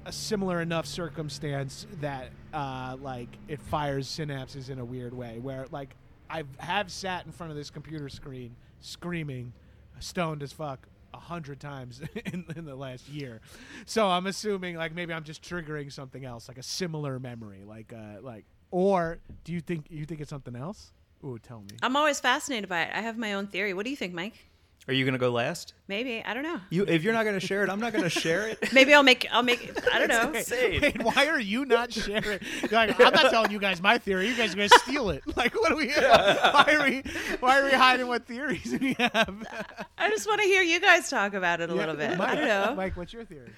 a similar enough circumstance that uh, like it fires synapses in a weird way where like I have sat in front of this computer screen screaming stoned as fuck a hundred times in, in the last year. So I'm assuming like maybe I'm just triggering something else, like a similar memory, like uh, like. Or do you think you think it's something else? Ooh, tell me. I'm always fascinated by it. I have my own theory. What do you think, Mike? Are you gonna go last? Maybe. I don't know. You if you're not gonna share it, I'm not gonna share it. Maybe I'll make I'll make I don't know. Insane. Wait, why are you not sharing? You're like, I'm not telling you guys my theory, you guys are gonna steal it. Like what are we yeah. why are we why are we hiding what theories we have? I just wanna hear you guys talk about it a yeah, little bit. Mike, I don't know. Mike, what's your theory?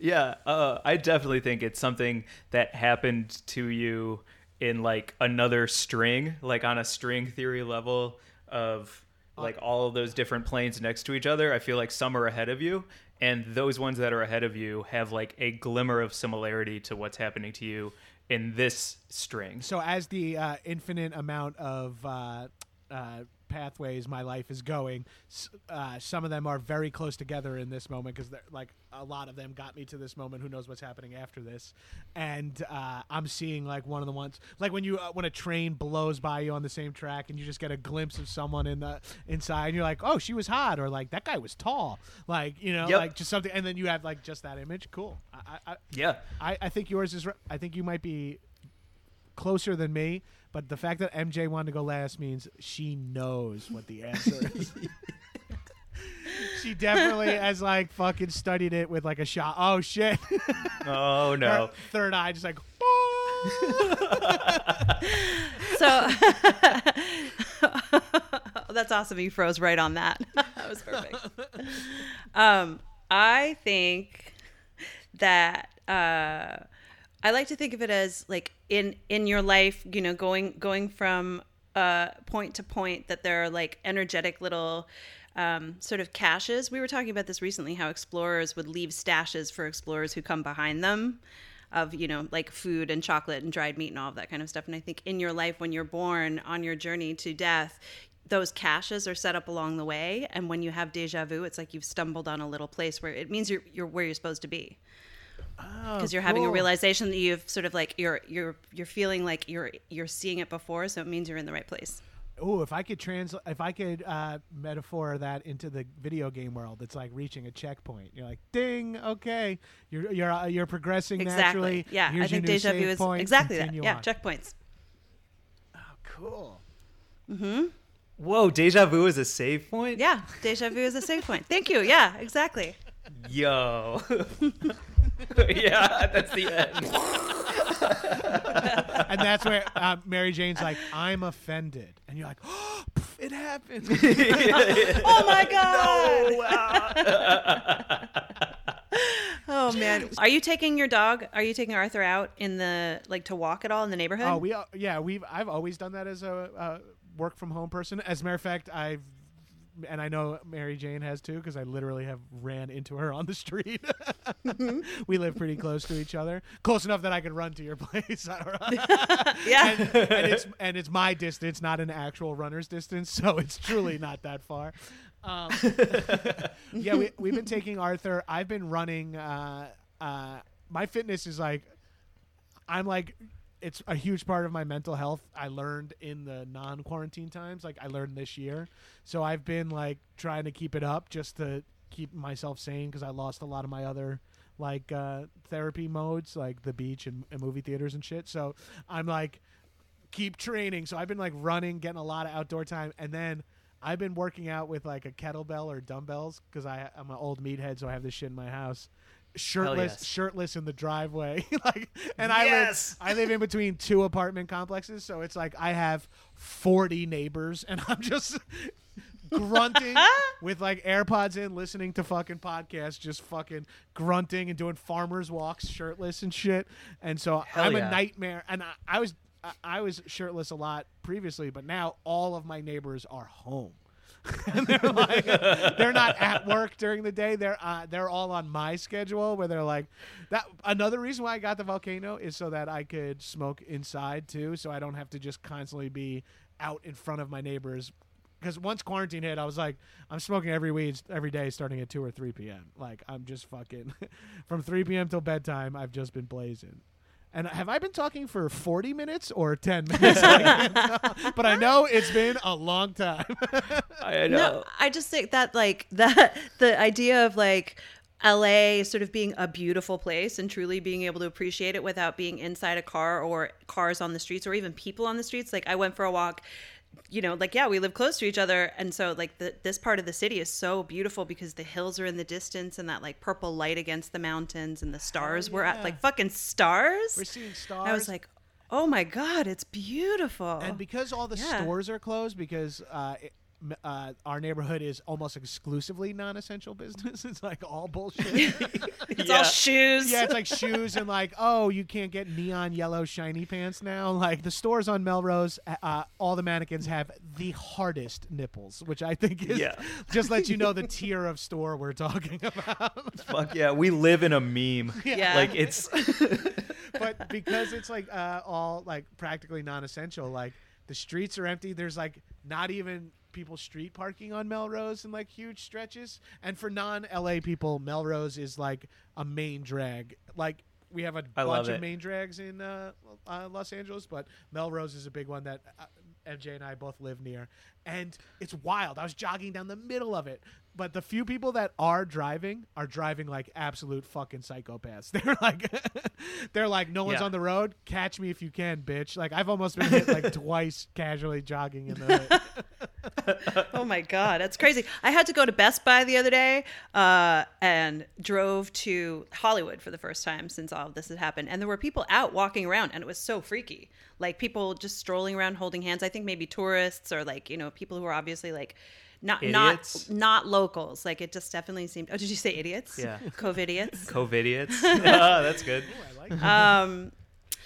Yeah, uh, I definitely think it's something that happened to you in like another string, like on a string theory level of like all of those different planes next to each other. I feel like some are ahead of you, and those ones that are ahead of you have like a glimmer of similarity to what's happening to you in this string. So as the uh, infinite amount of uh, uh, pathways my life is going, uh, some of them are very close together in this moment because they're like a lot of them got me to this moment. Who knows what's happening after this? And uh, I'm seeing like one of the ones like when you uh, when a train blows by you on the same track and you just get a glimpse of someone in the inside and you're like, oh, she was hot, or like that guy was tall, like, you know, yep. like just something. And then you have like just that image. Cool. I, I, yeah, I, I think yours is. I think you might be closer than me. But the fact that M J wanted to go last means she knows what the answer is. She definitely has, like, fucking studied it with, like, a shot. Oh, shit. Oh, no. Her third eye just like, So that's awesome. You froze right on that. That was perfect. Um, I think that... Uh, I like to think of it as like in, in your life, you know, going going from uh, point to point, that there are like energetic little um, sort of caches. We were talking about this recently, how explorers would leave stashes for explorers who come behind them of, you know, like food and chocolate and dried meat and all of that kind of stuff. And I think in your life, when you're born on your journey to death, those caches are set up along the way. And when you have deja vu, it's like you've stumbled on a little place where it means you're you're where you're supposed to be. Because oh, you're cool. having a realization that you've sort of like you're you're you're feeling like you're you're seeing it before, so it means you're in the right place. Oh, if I could trans, if I could uh, metaphor that into the video game world, it's like reaching a checkpoint. You're like, ding, okay, you're you're uh, you're progressing exactly. naturally. Yeah, Here's I think deja vu is point. exactly Continue that. Yeah, on. checkpoints. Oh, cool. Mm-hmm. Whoa, deja vu is a save point? Yeah, deja vu is a save point. Thank you. Yeah, exactly. Yo. Yeah, that's the end. And that's where uh, Mary Jane's like, I'm offended. And you're like, oh, pff, it happened. Oh, my God. No. Oh, man. Are you taking your dog? Are you taking Arthur out in the, like, to walk at all in the neighborhood? Oh, we, yeah, we've, I've always done that as a uh, work from home person. As a matter of fact, I've, and I know Mary Jane has too, because I literally have ran into her on the street. We live pretty close to each other, close enough that I could run to your place. Yeah, and, and it's and it's my distance, not an actual runner's distance, so it's truly not that far. Um, yeah, we we've been taking Arthur. I've been running. Uh, uh, my fitness is like, I'm like. It's a huge part of my mental health. I learned in the non-quarantine times, like I learned this year. So I've been like trying to keep it up just to keep myself sane because I lost a lot of my other like uh, therapy modes, like the beach and, and movie theaters and shit. So I'm like, keep training. So I've been like running, getting a lot of outdoor time. And then I've been working out with like a kettlebell or dumbbells because I'm an old meathead, so I have this shit in my house. Shirtless, yes. shirtless in the driveway, like, and I yes. live, I live in between two apartment complexes, so it's like I have forty neighbors, and I'm just grunting with like AirPods in, listening to fucking podcasts, just fucking grunting and doing farmers walks, shirtless and shit. And so Hell I'm yeah. a nightmare. And I, I was, I, I was shirtless a lot previously, but now all of my neighbors are home. And they're like, they're not at work during the day. They're uh, they're all on my schedule where they're like that. Another reason why I got the Volcano is so that I could smoke inside too, so I don't have to just constantly be out in front of my neighbors because once quarantine hit, I was like, I'm smoking every weed every day starting at two or three p.m. Like, I'm just fucking from three p.m. till bedtime, I've just been blazing. And have I been talking for forty minutes or ten minutes? But I know it's been a long time. I know. No, I just think that, like, that the idea of, like, L A sort of being a beautiful place and truly being able to appreciate it without being inside a car or cars on the streets or even people on the streets. Like, I went for a walk, you know, like, yeah, we live close to each other. And so, like, the, this part of the city is so beautiful because the hills are in the distance and that, like, purple light against the mountains and the stars. Oh, yeah. We're at, like, fucking stars. We're seeing stars. And I was like, oh, my God, it's beautiful. And because all the yeah. stores are closed, because uh, it, uh, our neighborhood is almost exclusively non-essential business. It's, like, all bullshit. It's yeah. all shoes. Yeah, it's, like, shoes and, like, oh, you can't get neon yellow shiny pants now. Like, the stores on Melrose, uh, all the mannequins have the hardest nipples, which I think is yeah. just lets you know the tier of store we're talking about. Fuck yeah, we live in a meme. Yeah. yeah. Like, it's... But because it's, like, uh, all, like, practically non-essential, like, the streets are empty. There's, like, not even... people street parking on Melrose in like huge stretches, and for non-L A people, Melrose is like a main drag. Like we have a I bunch of main drags in uh, uh, Los Angeles, but Melrose is a big one that uh, M J and I both live near, and it's wild. I was jogging down the middle of it, but the few people that are driving are driving like absolute fucking psychopaths. They're like, they're like, no one's yeah. on the road. Catch me if you can, bitch. Like I've almost been hit like twice casually jogging in the. Oh my God, that's crazy. I had to go to Best Buy the other day uh, and drove to Hollywood for the first time since all of this had happened. And there were people out walking around and it was so freaky. Like people just strolling around holding hands. I think maybe tourists or like, you know, people who are obviously like not idiots. not not locals. Like it just definitely seemed. Oh, did you say idiots? Yeah. Cove idiots. Cove idiots. Oh, that's good. Ooh, I like that. Um,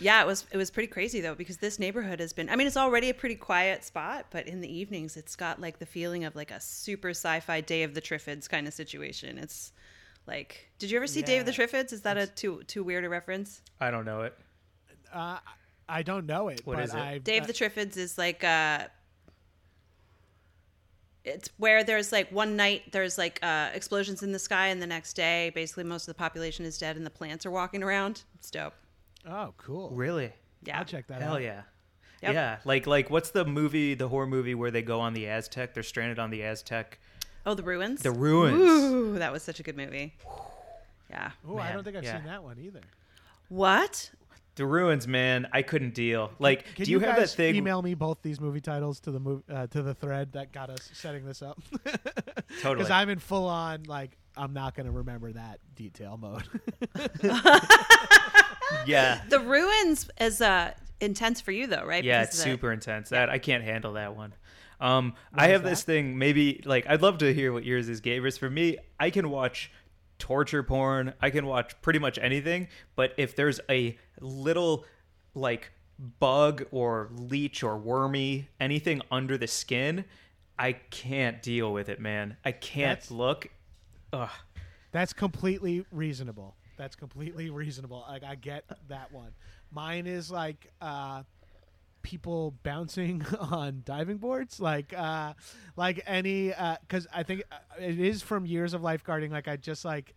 Yeah, it was it was pretty crazy, though, because this neighborhood has been... I mean, it's already a pretty quiet spot, but in the evenings, it's got, like, the feeling of, like, a super sci-fi Day of the Triffids kind of situation. It's, like... Did you ever see yeah. Day of the Triffids? Is that it's, a too too weird a reference? I don't know it. Uh, I don't know it. What but is it? I, Day of the Triffids is, like, uh, it's where there's, like, one night there's, like, uh, explosions in the sky, and the next day, basically, most of the population is dead, and the plants are walking around. It's dope. Oh, cool! Really? Yeah, I'll check that Hell out. Hell yeah, yep. yeah. Like, like, what's the movie, the horror movie where they go on the Aztec? They're stranded on the Aztec. Oh, The Ruins. The Ruins. Ooh, that was such a good movie. Yeah. Oh, I don't think I've yeah. seen that one either. What? The Ruins, man. I couldn't deal. Like, can, can do you, you have guys that thing? Email me both these movie titles to the movie uh, to the thread that got us setting this up. Totally. Because I'm in full on like I'm not going to remember that detail mode. Yeah, The Ruins is uh, intense for you though, right? Yeah, because it's super the, intense. That yeah. I can't handle that one. Um, I have that? this thing. Maybe like I'd love to hear what yours is, Gabrus. For me, I can watch torture porn. I can watch pretty much anything. But if there's a little like bug or leech or wormy anything under the skin, I can't deal with it, man. I can't that's, look. Ugh. That's completely reasonable. That's completely reasonable. Like I get that one. Mine is like uh, people bouncing on diving boards, like uh, like any because uh, I think it is from years of lifeguarding. Like I just like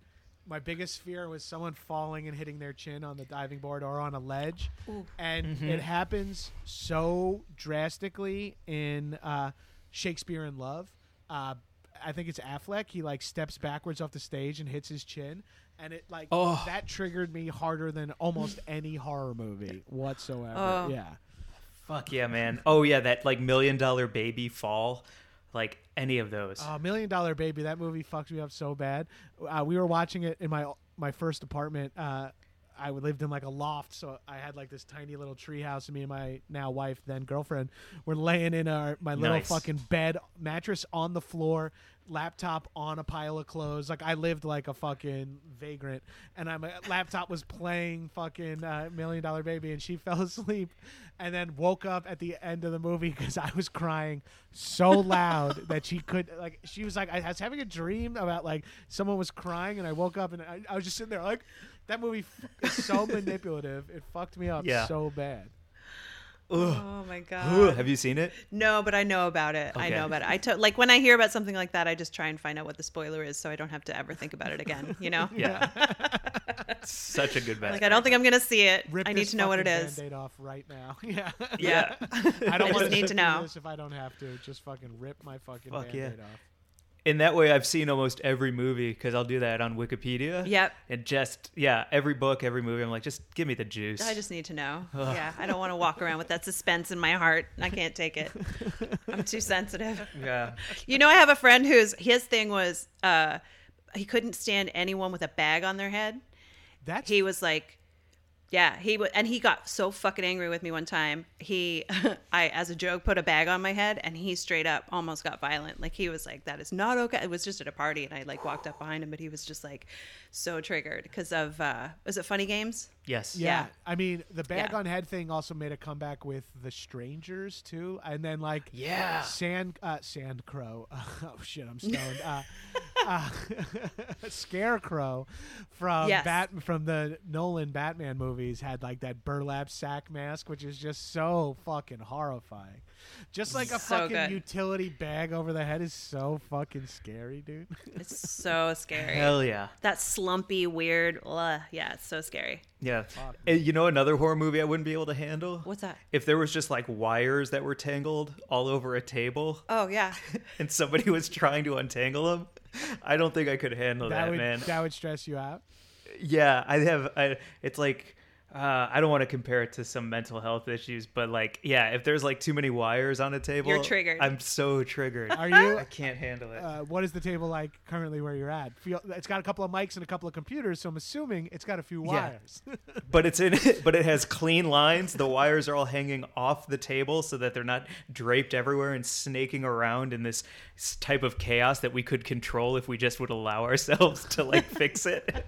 my biggest fear was someone falling and hitting their chin on the diving board or on a ledge, Ooh. and mm-hmm. it happens so drastically in uh, Shakespeare in Love. Uh, I think it's Affleck. He like steps backwards off the stage and hits his chin. And it like oh. that triggered me harder than almost any horror movie whatsoever. Uh, yeah, fuck yeah, man. Oh yeah, that like Million Dollar Baby fall, like any of those. Oh, uh, Million Dollar Baby, that movie fucked me up so bad. Uh, we were watching it in my my first apartment. Uh, I lived in like a loft, so I had like this tiny little tree house, and me and my now wife, then girlfriend, were laying in our my little nice. fucking bed mattress on the floor. Laptop on a pile of clothes. Like I lived like a fucking vagrant, and I'm a laptop was playing fucking uh, Million Dollar Baby, and she fell asleep, and then woke up at the end of the movie because I was crying so loud that she could like she was like I was having a dream about like someone was crying, and I woke up and I, I was just sitting there like that movie f- is so manipulative. It fucked me up yeah. so bad. Ugh. Oh my god. Ooh, have you seen it? No, but I know about it. Okay. I know about it. I to- like when I hear about something like that, I just try and find out what the spoiler is, so I don't have to ever think about it again. You know? Yeah. Such a good bet. Like I don't think I'm gonna see it. Rip I need to know what it is. Band-aid off right now. Yeah. Yeah. I don't I just need to know this if I don't have to. Just fucking rip my fucking Fuck band-aid yeah. off. In that way, I've seen almost every movie because I'll do that on Wikipedia. Yep. And just, yeah, every book, every movie, I'm like, just give me the juice. I just need to know. Ugh. Yeah, I don't want to walk around with that suspense in my heart. I can't take it. I'm too sensitive. Yeah. You know, I have a friend whose, his thing was uh, he couldn't stand anyone with a bag on their head. That's- he was like... Yeah, he w- and he got so fucking angry with me one time. He, I, as a joke, put a bag on my head, and he straight up almost got violent. Like, he was like, that is not okay. It was just at a party, and I, like, walked up behind him, but he was just, like, so triggered because of, uh, was it Funny Games? Yes. Yeah. yeah. I mean, the bag yeah. on head thing also made a comeback with The Strangers, too. And then, like, yeah. Sand, uh, Sand Crow. Oh, shit, I'm stoned. Uh, uh, Scarecrow from yes. Bat from the Nolan Batman movie. Had like that burlap sack mask, which is just so fucking horrifying. Just like a so fucking good. utility bag over the head is so fucking scary, dude. It's so scary. Hell yeah. That slumpy, weird, bleh. Yeah, it's so scary. Yeah. Fuck. You know another horror movie I wouldn't be able to handle? What's that? If there was just like wires that were tangled all over a table. Oh, yeah. And somebody was trying to untangle them. I don't think I could handle that, that would, man. That would stress you out? Yeah. I have, I, it's like... Uh, I don't want to compare it to some mental health issues, but like, yeah, if there's like too many wires on a table, you're triggered. I'm so triggered. Are you? I can't handle it. Uh, what is the table like currently where you're at? It's got a couple of mics and a couple of computers, so I'm assuming it's got a few wires. Yeah. But it's in. But it has clean lines. The wires are all hanging off the table so that they're not draped everywhere and snaking around in this type of chaos that we could control if we just would allow ourselves to like fix it.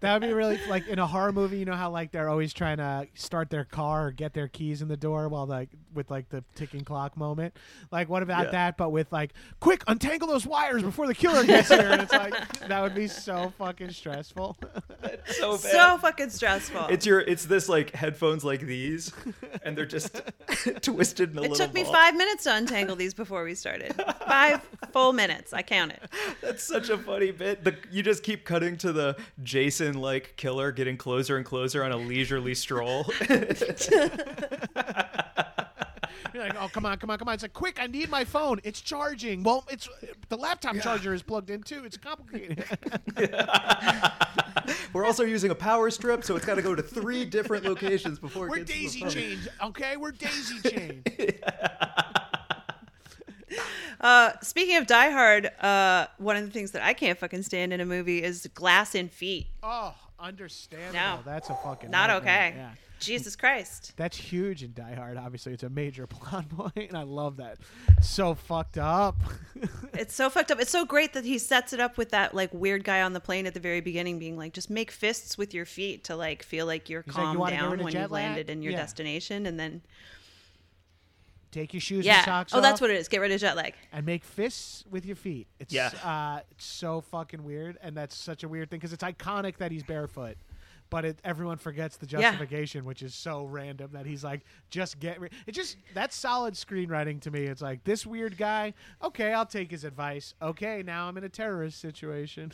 That would be really like in a horror movie. You know how like. Like they're always trying to start their car or get their keys in the door while like with like the ticking clock moment. Like what about yeah. that? But with like, quick, untangle those wires before the killer gets here. And it's like that would be so fucking stressful. That's so bad. So fucking stressful. It's your. It's this like headphones like these, and they're just twisted in a it little. It took me ball. five minutes to untangle these before we started. Five full minutes. I counted. That's such a funny bit. The, you just keep cutting to the Jason like killer getting closer and closer. On a leisurely stroll. You're like, oh, come on, come on, come on. It's like, quick, I need my phone. It's charging. Well, it's the laptop yeah. charger is plugged in, too. It's complicated. We're also using a power strip, so it's got to go to three different locations before it We're gets daisy to the phone. chained, okay? We're daisy chained. yeah. Uh, speaking of Die Hard, uh, one of the things that I can't fucking stand in a movie is glass in feet. Oh, understandable. No. That's a fucking not nightmare. Okay. Yeah. Jesus Christ. That's huge in Die Hard. Obviously, it's a major plot point, and I love that. So fucked up. It's so fucked up. It's so great that he sets it up with that like weird guy on the plane at the very beginning, being like, just make fists with your feet to like feel like you're He's calmed like, you down when you've landed in your yeah. destination, and then. Take your shoes yeah. and socks off. Oh, that's off what it is. Get rid of jet lag. And make fists with your feet. It's yeah. uh, it's so fucking weird. And that's such a weird thing because it's iconic that he's barefoot. But it, everyone forgets the justification, yeah. which is so random that he's like, just get rid. It just that's solid screenwriting to me. It's like this weird guy. Okay, I'll take his advice. Okay, now I'm in a terrorist situation.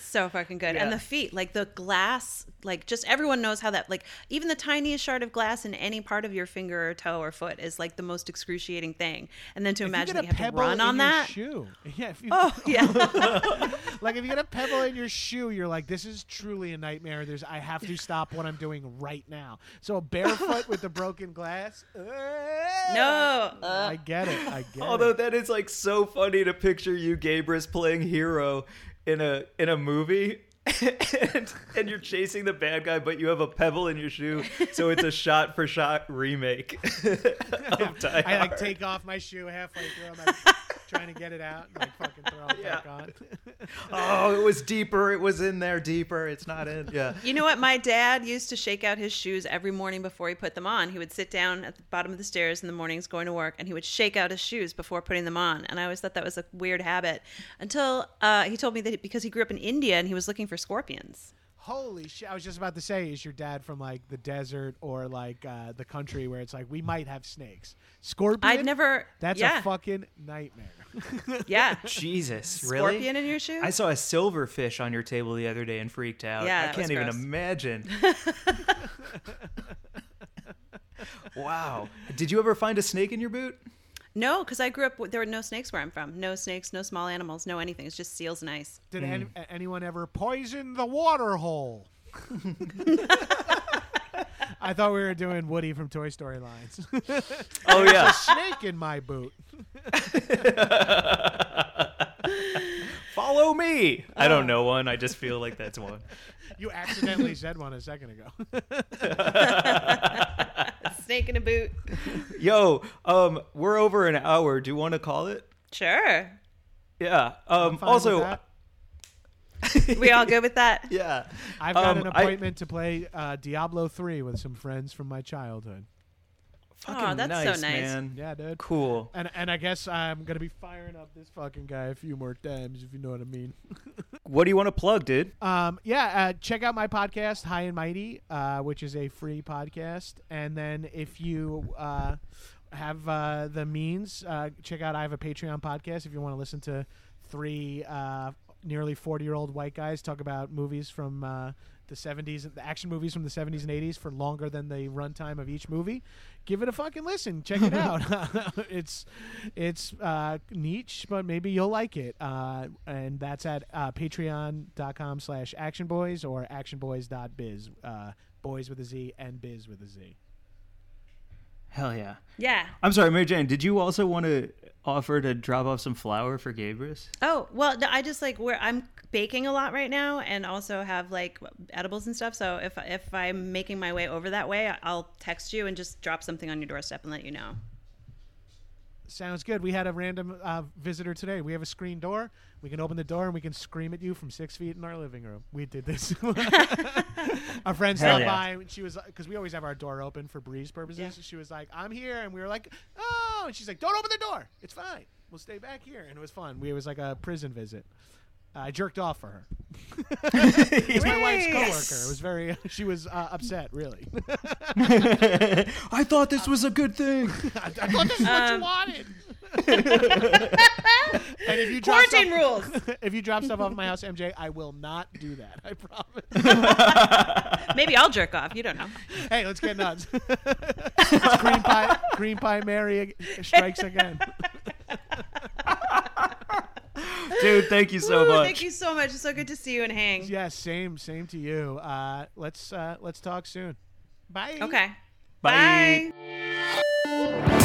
So fucking good. Yeah. And the feet, like the glass, like just everyone knows how that, like even the tiniest shard of glass in any part of your finger or toe or foot is like the most excruciating thing. And then to if imagine you, you have to run on that. Shoe. Yeah, if you, oh, yeah. Like if you get a pebble in your shoe, you're like, this is truly a nightmare. There's, I have to stop what I'm doing right now. So a barefoot with the broken glass. Uh, no. Uh, I get it. I get Although it. Although that is like so funny to picture you, Gabrus, playing hero in a in a movie and, and you're chasing the bad guy but you have a pebble in your shoe, so it's a shot for shot remake of Die Hard. I like take off my shoe halfway through. I'm like trying to get it out and like fucking throw it yeah. back on. Oh, it was deeper. It was in there deeper. It's not in. Yeah. You know what? My dad used to shake out his shoes every morning before he put them on. He would sit down at the bottom of the stairs in the mornings going to work and he would shake out his shoes before putting them on. And I always thought that was a weird habit until uh, he told me that because he grew up in India and he was looking for scorpions. Holy shit. I was just about to say, is your dad from like the desert or like uh, the country where it's like we might have snakes? Scorpion? I've never. That's yeah. a fucking nightmare. Yeah. Jesus, really? Scorpion in your shoe? I saw a silverfish on your table the other day and freaked out. Yeah, I can't even gross. imagine. Wow. Did you ever find a snake in your boot? No, because I grew up, there were no snakes where I'm from. No snakes, no small animals, no anything. It's just seals and ice. Did mm. any, anyone ever poison the water hole? I thought we were doing Woody from Toy Story lines. Oh, yeah. There's a snake in my boot. Follow me. Uh, I don't know one. I just feel like that's one. You accidentally said one a second ago. Snake in a boot. Yo, um, we're over an hour. Do you want to call it? Sure. Yeah. Um, also, we all good with that? Yeah. I've got um, an appointment I... to play uh, Diablo three with some friends from my childhood. Fucking oh, that's nice, so nice, man. Yeah, dude. Cool. And and I guess I'm gonna be firing up this fucking guy a few more times, if you know what I mean. What do you want to plug, dude? Um, yeah, uh, check out my podcast, High and Mighty, uh, which is a free podcast. And then if you uh, have uh, the means, uh, check out I have a Patreon podcast if you want to listen to three uh, nearly forty-year-old white guys talk about movies from. Uh, the seventies, the action movies from the seventies and eighties for longer than the runtime of each movie. Give it a fucking listen. Check it out. It's it's uh, niche, but maybe you'll like it. Uh, and that's at uh, patreon.com slash Action Boys or action boys dot biz. Uh, boys with a Z and biz with a Z. Hell yeah. Yeah. I'm sorry, Mary Jane, did you also want to offer to drop off some flour for Gabrus? Oh, well, no, I just like where I'm baking a lot right now and also have like edibles and stuff. So if if I'm making my way over that way, I'll text you and just drop something on your doorstep and let you know. Sounds good. We had a random uh, visitor today. We have a screen door. We can open the door and we can scream at you from six feet in our living room. We did this. Our friend stopped yeah. by. She was, because we always have our door open for breeze purposes. Yeah. She was like, "I'm here," and we were like, "Oh!" And she's like, "Don't open the door. It's fine. We'll stay back here." And it was fun. We, it was like a prison visit. I jerked off for her. It was my wife's coworker. It was very. She was uh, upset, really. I thought this was a good thing. I, I thought this is um, what you wanted. And if you drop quarantine stuff, rules. If you drop stuff off at my house, M J, I will not do that. I promise. Maybe I'll jerk off. You don't know. Hey, let's get nuts. Green pie, Green Pie Mary strikes again. Dude, thank you so Ooh, much. Thank you so much. It's so good to see you and hang. Yeah, same, same to you. Uh, let's uh, let's talk soon. Bye. Okay. Bye. Bye.